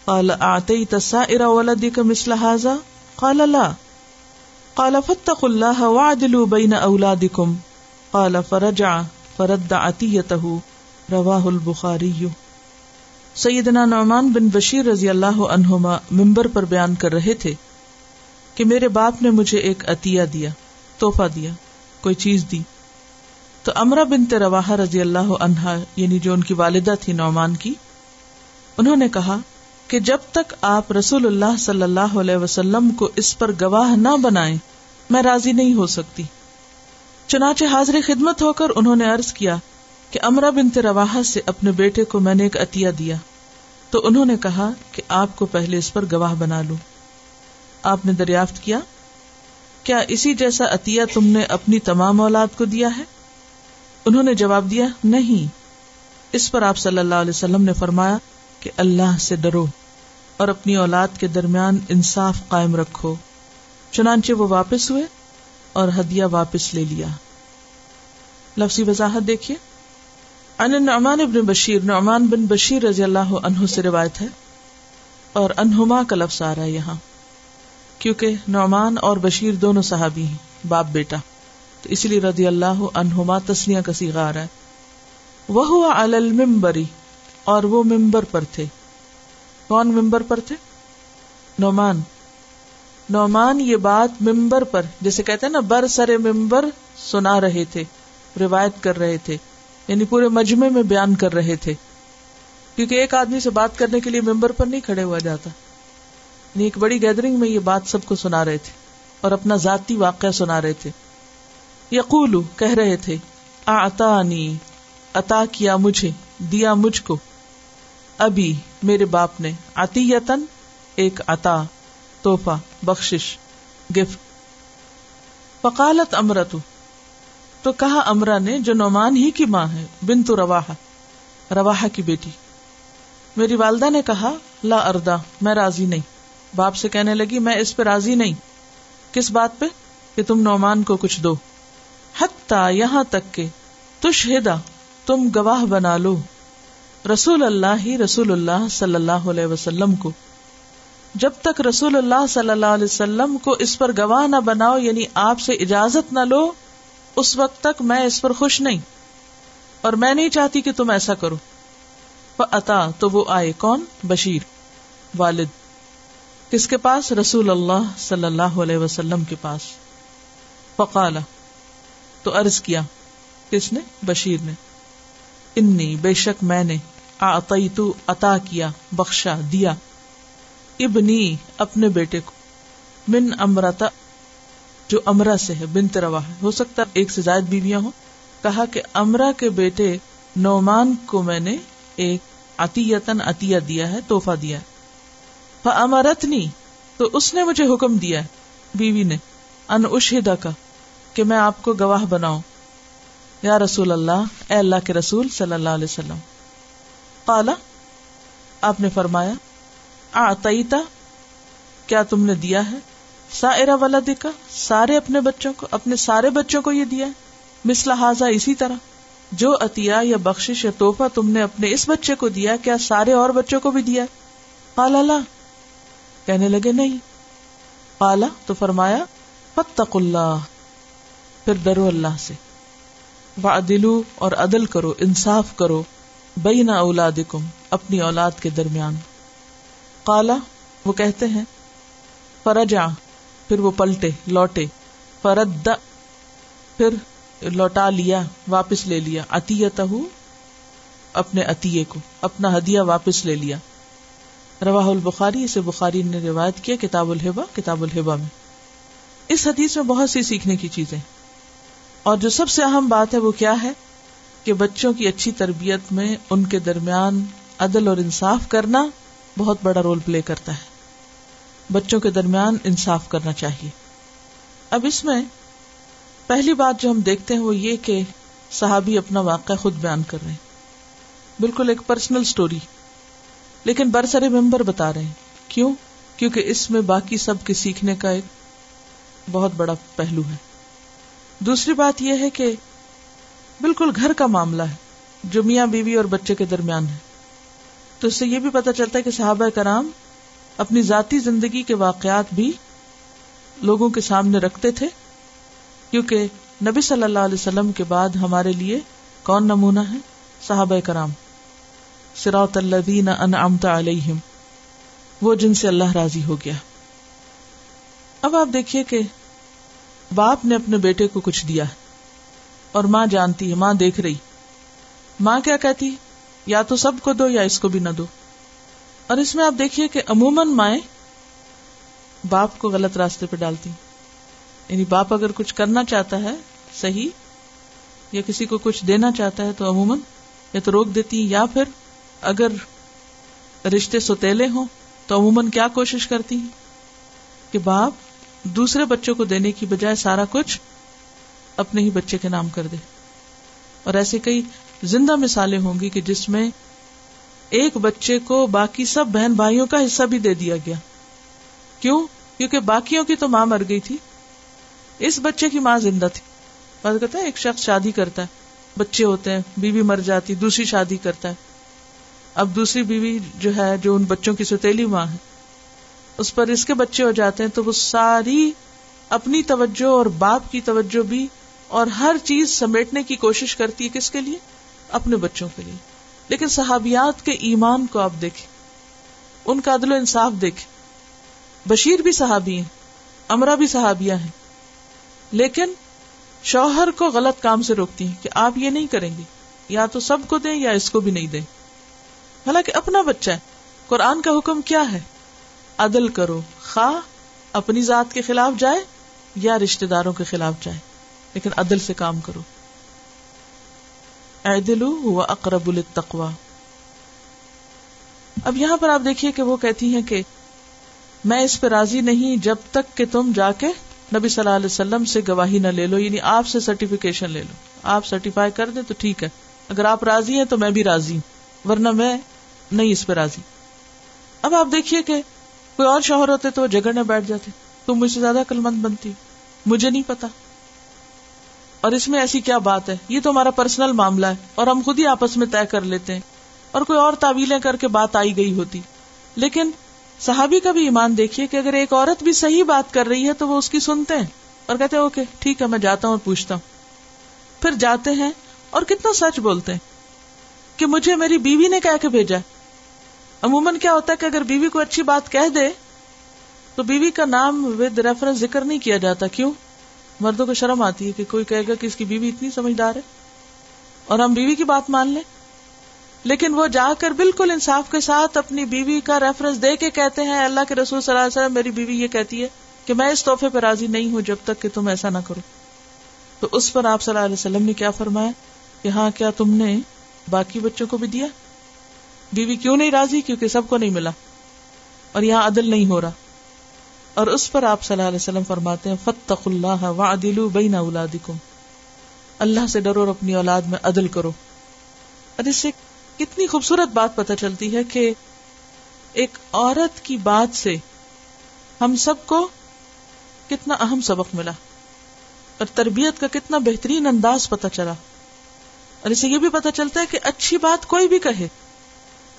قال اعطیت سائر ولدک مثل هذا؟ قال لا. قال فاتقوا اللہ وعدلوا بین اولادکم. قال فرجع فرد عطیته. رواہ البخاری. سیدنا نعمان بن بشیر رضی اللہ عنہما منبر پر بیان کر رہے تھے کہ میرے باپ نے مجھے ایک عطیہ دیا, تحفہ دیا, کوئی چیز دی. تو امرا بنت رواحہ رضی اللہ عنہا, یعنی جو ان کی والدہ تھی نعمان کی, انہوں نے کہا کہ جب تک آپ رسول اللہ صلی اللہ علیہ وسلم کو اس پر گواہ نہ بنائیں میں راضی نہیں ہو سکتی. چنانچہ حاضر خدمت ہو کر انہوں نے عرض کیا کہ امرا بنت رواحہ سے اپنے بیٹے کو میں نے ایک عطیہ دیا. تو انہوں نے کہا کہ آپ کو پہلے اس پر گواہ بنا لوں. آپ نے دریافت کیا, کیا اسی جیسا عطیہ تم نے اپنی تمام اولاد کو دیا ہے؟ انہوں نے جواب دیا, نہیں. اس پر آپ صلی اللہ علیہ وسلم نے فرمایا کہ اللہ سے ڈرو اور اپنی اولاد کے درمیان انصاف قائم رکھو. چنانچہ وہ واپس ہوئے اور ہدیہ واپس لے لیا. لفظی وضاحت دیکھیے. عن نعمان بن بشیر, نعمان بن بشیر رضی اللہ عنہ سے روایت ہے, اور انہما کا لفظ آ رہا ہے یہاں کیونکہ نعمان اور بشیر دونوں صحابی ہیں, باپ بیٹا, تو اس لیے رضی اللہ عنہما تسنیہ کا صیغہ آ رہا ہے. وہو علی المنبری, اور وہ ممبر پر تھے. کون ممبر پر تھے؟ نعمان. نعمان یہ بات ممبر پر, جسے کہتے ہیں نا بر سر ممبر, سنا رہے تھے, روایت کر رہے تھے, یعنی پورے مجمع میں بیان کر رہے تھے. کیونکہ ایک آدمی سے بات کرنے کے لیے ممبر پر نہیں کھڑے ہوا جاتا. یعنی ایک بڑی گیدرنگ میں یہ بات سب کو سنا رہے تھے اور اپنا ذاتی واقعہ سنا رہے تھے. یقولو کہہ رہے تھے اعطانی عطا کیا مجھے, دیا مجھ کو, ابھی میرے باپ نے عطیتن ایک عطا تحفہ بخشش گفٹ. فقالت امرتو تو کہا امرہ نے جو نعمان ہی کی ماں ہے بنت رواحہ رواحہ کی بیٹی, میری والدہ نے کہا لا اردا میں راضی نہیں. باپ سے کہنے لگی میں اس پہ راضی نہیں. کس بات پہ؟ کہ تم نعمان کو کچھ دو. حتیٰ یہاں تک کہ تشہدہ تم گواہ بنا لو رسول اللہ رسول اللہ صلی اللہ علیہ وسلم کو. جب تک رسول اللہ صلی اللہ علیہ وسلم کو اس پر گواہ نہ بناؤ یعنی آپ سے اجازت نہ لو اس وقت تک میں اس پر خوش نہیں اور میں نہیں چاہتی کہ تم ایسا کرو. فعطا تو وہ آئے, کون؟ بشیر والد. کس کے پاس؟ رسول اللہ صلی اللہ علیہ وسلم کے پاس. فقال تو عرض کیا, کس نے؟ بشیر نے, انی بے شک میں نے, اعطیت عطا کیا بخشا دیا, ابنی اپنے بیٹے کو, من امرتا جو امرا سے ہے بنت رواحہ, ہو سکتا ہے ایک سے زائد بیویاں ہوں, کہا کہ امرا کے بیٹے نعمان کو میں نے ایک عطیتن عطیہ دیا ہے, تحفہ دیا ہے. فامرتنی تو اس نے مجھے حکم دیا ہے, بیوی نے, ان اشہدہ کا کہ میں آپ کو گواہ بناؤں یا رسول اللہ, اے اللہ کے رسول صلی اللہ علیہ وسلم. قال آپ نے فرمایا اعطیت کیا تم نے دیا ہے, سائرہ ولدک سارے اپنے بچوں کو, اپنے سارے بچوں کو یہ دیا ہے, مثل ھذا اسی طرح جو عطیہ یا بخشش یا تحفہ تم نے اپنے اس بچے کو دیا کیا سارے اور بچوں کو بھی دیا ہے؟ قال لا کہنے لگے نہیں. قال تو فرمایا فاتقوا اللہ پھر ڈرو اللہ سے, وعدلو اور عدل کرو, انصاف کرو, بین اولادکم اپنی اولاد کے درمیان. قال وہ کہتے ہیں فرجع پھر وہ پلٹے لوٹے, فرد پھر لوٹا لیا واپس لے لیا, عطیتہ اپنے عطیے کو, اپنا ہدیہ واپس لے لیا. رواہ البخاری, اسے بخاری نے روایت کیا کتاب الہبہ, کتاب الہبہ میں. اس حدیث میں بہت سی سیکھنے کی چیزیں, اور جو سب سے اہم بات ہے وہ کیا ہے کہ بچوں کی اچھی تربیت میں ان کے درمیان عدل اور انصاف کرنا بہت بڑا رول پلے کرتا ہے. بچوں کے درمیان انصاف کرنا چاہیے. اب اس میں پہلی بات جو ہم دیکھتے ہیں وہ یہ کہ صحابی اپنا واقعہ خود بیان کر رہے ہیں, بالکل ایک پرسنل سٹوری, لیکن برسر ممبر بتا رہے ہیں. کیوں؟ کیونکہ اس میں باقی سب کے سیکھنے کا ایک بہت بڑا پہلو ہے. دوسری بات یہ ہے کہ بالکل گھر کا معاملہ ہے جو میاں بیوی اور بچے کے درمیان ہے, تو اس سے یہ بھی پتہ چلتا ہے کہ صحابہ کرام اپنی ذاتی زندگی کے واقعات بھی لوگوں کے سامنے رکھتے تھے, کیونکہ نبی صلی اللہ علیہ وسلم کے بعد ہمارے لیے کون نمونہ ہے؟ صحابہ کرام. صراط الذین انعمت علیہم, وہ جن سے اللہ راضی ہو گیا. اب آپ دیکھیے کہ باپ نے اپنے بیٹے کو کچھ دیا ہے اور ماں جانتی ہے, ماں دیکھ رہی. ماں کیا کہتی؟ یا تو سب کو دو یا اس کو بھی نہ دو. اور اس میں آپ دیکھیے کہ عموماً مائیں باپ کو غلط راستے پہ ڈالتی, یعنی باپ اگر کچھ کرنا چاہتا ہے صحیح یا کسی کو کچھ دینا چاہتا ہے تو عموماً یا تو روک دیتی, یا پھر اگر رشتے سوتیلے ہوں تو عموماً کیا کوشش کرتی کہ باپ دوسرے بچوں کو دینے کی بجائے سارا کچھ اپنے ہی بچے کے نام کر دے. اور ایسے کئی زندہ مثالیں ہوں گی کہ جس میں ایک بچے کو باقی سب بہن بھائیوں کا حصہ بھی دے دیا گیا. کیوں؟ کیونکہ باقیوں کی تو ماں مر گئی تھی, اس بچے کی ماں زندہ تھی. بات کرتا ہے ایک شخص شادی کرتا ہے, بچے ہوتے ہیں, بیوی مر جاتی, دوسری شادی کرتا ہے. اب دوسری بیوی جو ہے جو ان بچوں کی سوتیلی ماں ہے, اس پر اس کے بچے ہو جاتے ہیں, تو وہ ساری اپنی توجہ اور باپ کی توجہ بھی اور ہر چیز سمیٹنے کی کوشش کرتی ہے. کس کے لیے؟ اپنے بچوں کے لیے. لیکن صحابیات کے ایمان کو آپ دیکھیں, ان کا عدل و انصاف دیکھیں. بشیر بھی صحابی ہیں, امرا بھی صحابیہ ہیں, لیکن شوہر کو غلط کام سے روکتی ہیں کہ آپ یہ نہیں کریں گے, یا تو سب کو دیں یا اس کو بھی نہیں دیں. حالانکہ اپنا بچہ ہے. قرآن کا حکم کیا ہے؟ عدل کرو، خواہ اپنی ذات کے خلاف جائے یا رشتہ داروں کے خلاف جائے، لیکن عدل سے کام کرو. اعدلوا هو اقرب للتقوى. اب یہاں پر آپ دیکھیے کہ وہ کہتی ہیں کہ میں اس پہ راضی نہیں جب تک کہ تم جا کے نبی صلی اللہ علیہ وسلم سے گواہی نہ لے لو، یعنی آپ سے سرٹیفیکیشن لے لو، آپ سرٹیفائی کر دیں تو ٹھیک ہے، اگر آپ راضی ہیں تو میں بھی راضی ہوں، ورنہ میں نہیں اس پہ راضی. اب آپ دیکھیے کہ کوئی اور شوہر ہوتے تو وہ جھگڑنے بیٹھ جاتے، تم مجھ سے زیادہ عقلمند بنتی، مجھے نہیں پتا، اور اس میں ایسی کیا بات ہے، یہ تو ہمارا پرسنل معاملہ ہے اور ہم خود ہی آپس میں طے کر لیتے ہیں، اور کوئی اور تعویلیں کر کے بات آئی گئی ہوتی. لیکن صحابی کا بھی ایمان دیکھیے کہ اگر ایک عورت بھی صحیح بات کر رہی ہے تو وہ اس کی سنتے ہیں اور کہتے ہیں اوکے ٹھیک ہے میں جاتا ہوں اور پوچھتا ہوں، پھر جاتے ہیں اور کتنا سچ بولتے ہیں کہ مجھے میری بیوی نے کہہ کے بھیجا. عموماً کیا ہوتا ہے کہ اگر بیوی کو اچھی بات کہہ دے تو بیوی کا نام ود ریفرنس ذکر نہیں کیا جاتا. کیوں؟ مردوں کو شرم آتی ہے کہ کوئی کہے گا کہ اس کی بیوی اتنی سمجھدار ہے اور ہم بیوی کی بات مان لیں. لیکن وہ جا کر بالکل انصاف کے ساتھ اپنی بیوی کا ریفرنس دے کے کہتے ہیں اللہ کے رسول صلی اللہ علیہ وسلم میری بیوی یہ کہتی ہے کہ میں اس تحفے پہ راضی نہیں ہوں جب تک کہ تم ایسا نہ کرو. تو اس پر آپ صلی اللہ علیہ وسلم نے کیا فرمایا کہ ہاں کیا تم نے باقی بچوں کو بھی دیا؟ بیوی کیوں نہیں راضی؟ کیونکہ سب کو نہیں ملا اور یہاں عدل نہیں ہو رہا. اور اس پر آپ صلی اللہ علیہ وسلم فرماتے ہیں فَاتَّقُوا اللَّهَ وَعَدِلُوا بَيْنَ أَوْلَادِكُمْ، اللہ سے ڈرو اور اپنی اولاد میں عدل کرو. اور اس سے کتنی خوبصورت بات پتہ چلتی ہے کہ ایک عورت کی بات سے ہم سب کو کتنا اہم سبق ملا اور تربیت کا کتنا بہترین انداز پتہ چلا. اور اسے یہ بھی پتہ چلتا ہے کہ اچھی بات کوئی بھی کہے،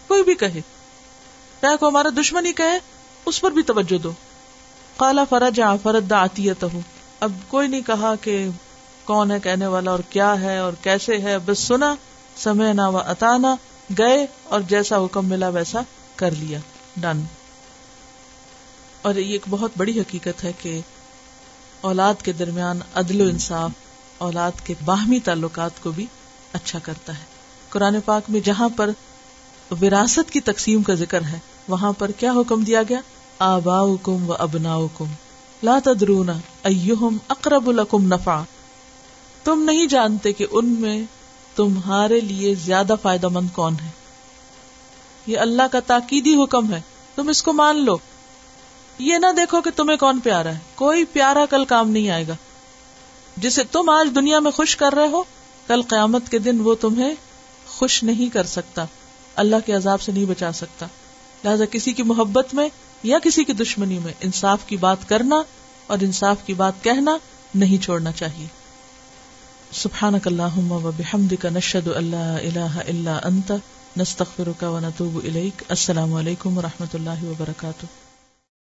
کوئی بھی کہے، چاہے کو ہمارا دشمن ہی کہے، اس پر بھی توجہ دو. قَالَ فَرَجَعَ فَرَدَّ عَطِيَتَهُ، اب کوئی نہیں کہا کہ کون ہے کہنے والا اور کیا ہے اور کیسے ہے، بس سنا، سمعنا وأطعنا، گئے اور جیسا حکم ملا ویسا کر لیا، ڈن. اور یہ ایک بہت بڑی حقیقت ہے کہ اولاد کے درمیان عدل و انصاف اولاد کے باہمی تعلقات کو بھی اچھا کرتا ہے. قرآن پاک میں جہاں پر وراثت کی تقسیم کا ذکر ہے وہاں پر کیا حکم دیا گیا؟ آباؤکم و ابناؤکم لا تدرون ایہم اقرب لکم نفعا، تم نہیں جانتے کہ ان میں تمہارے لیے زیادہ فائدہ مند کون ہے. یہ اللہ کا تاکیدی حکم ہے، تم اس کو مان لو، یہ نہ دیکھو کہ تمہیں کون پیارا ہے، کوئی پیارا کل کام نہیں آئے گا. جسے تم آج دنیا میں خوش کر رہے ہو کل قیامت کے دن وہ تمہیں خوش نہیں کر سکتا، اللہ کے عذاب سے نہیں بچا سکتا. لہذا کسی کی محبت میں یا کسی کی دشمنی میں انصاف کی بات کرنا اور انصاف کی بات کہنا نہیں چھوڑنا چاہیے. سبحانک اللہم و بحمدک، نشہد ان لا الہ الا انت، نستغفرک و نتوب الیک. السلام علیکم و رحمۃ اللہ وبرکاتہ.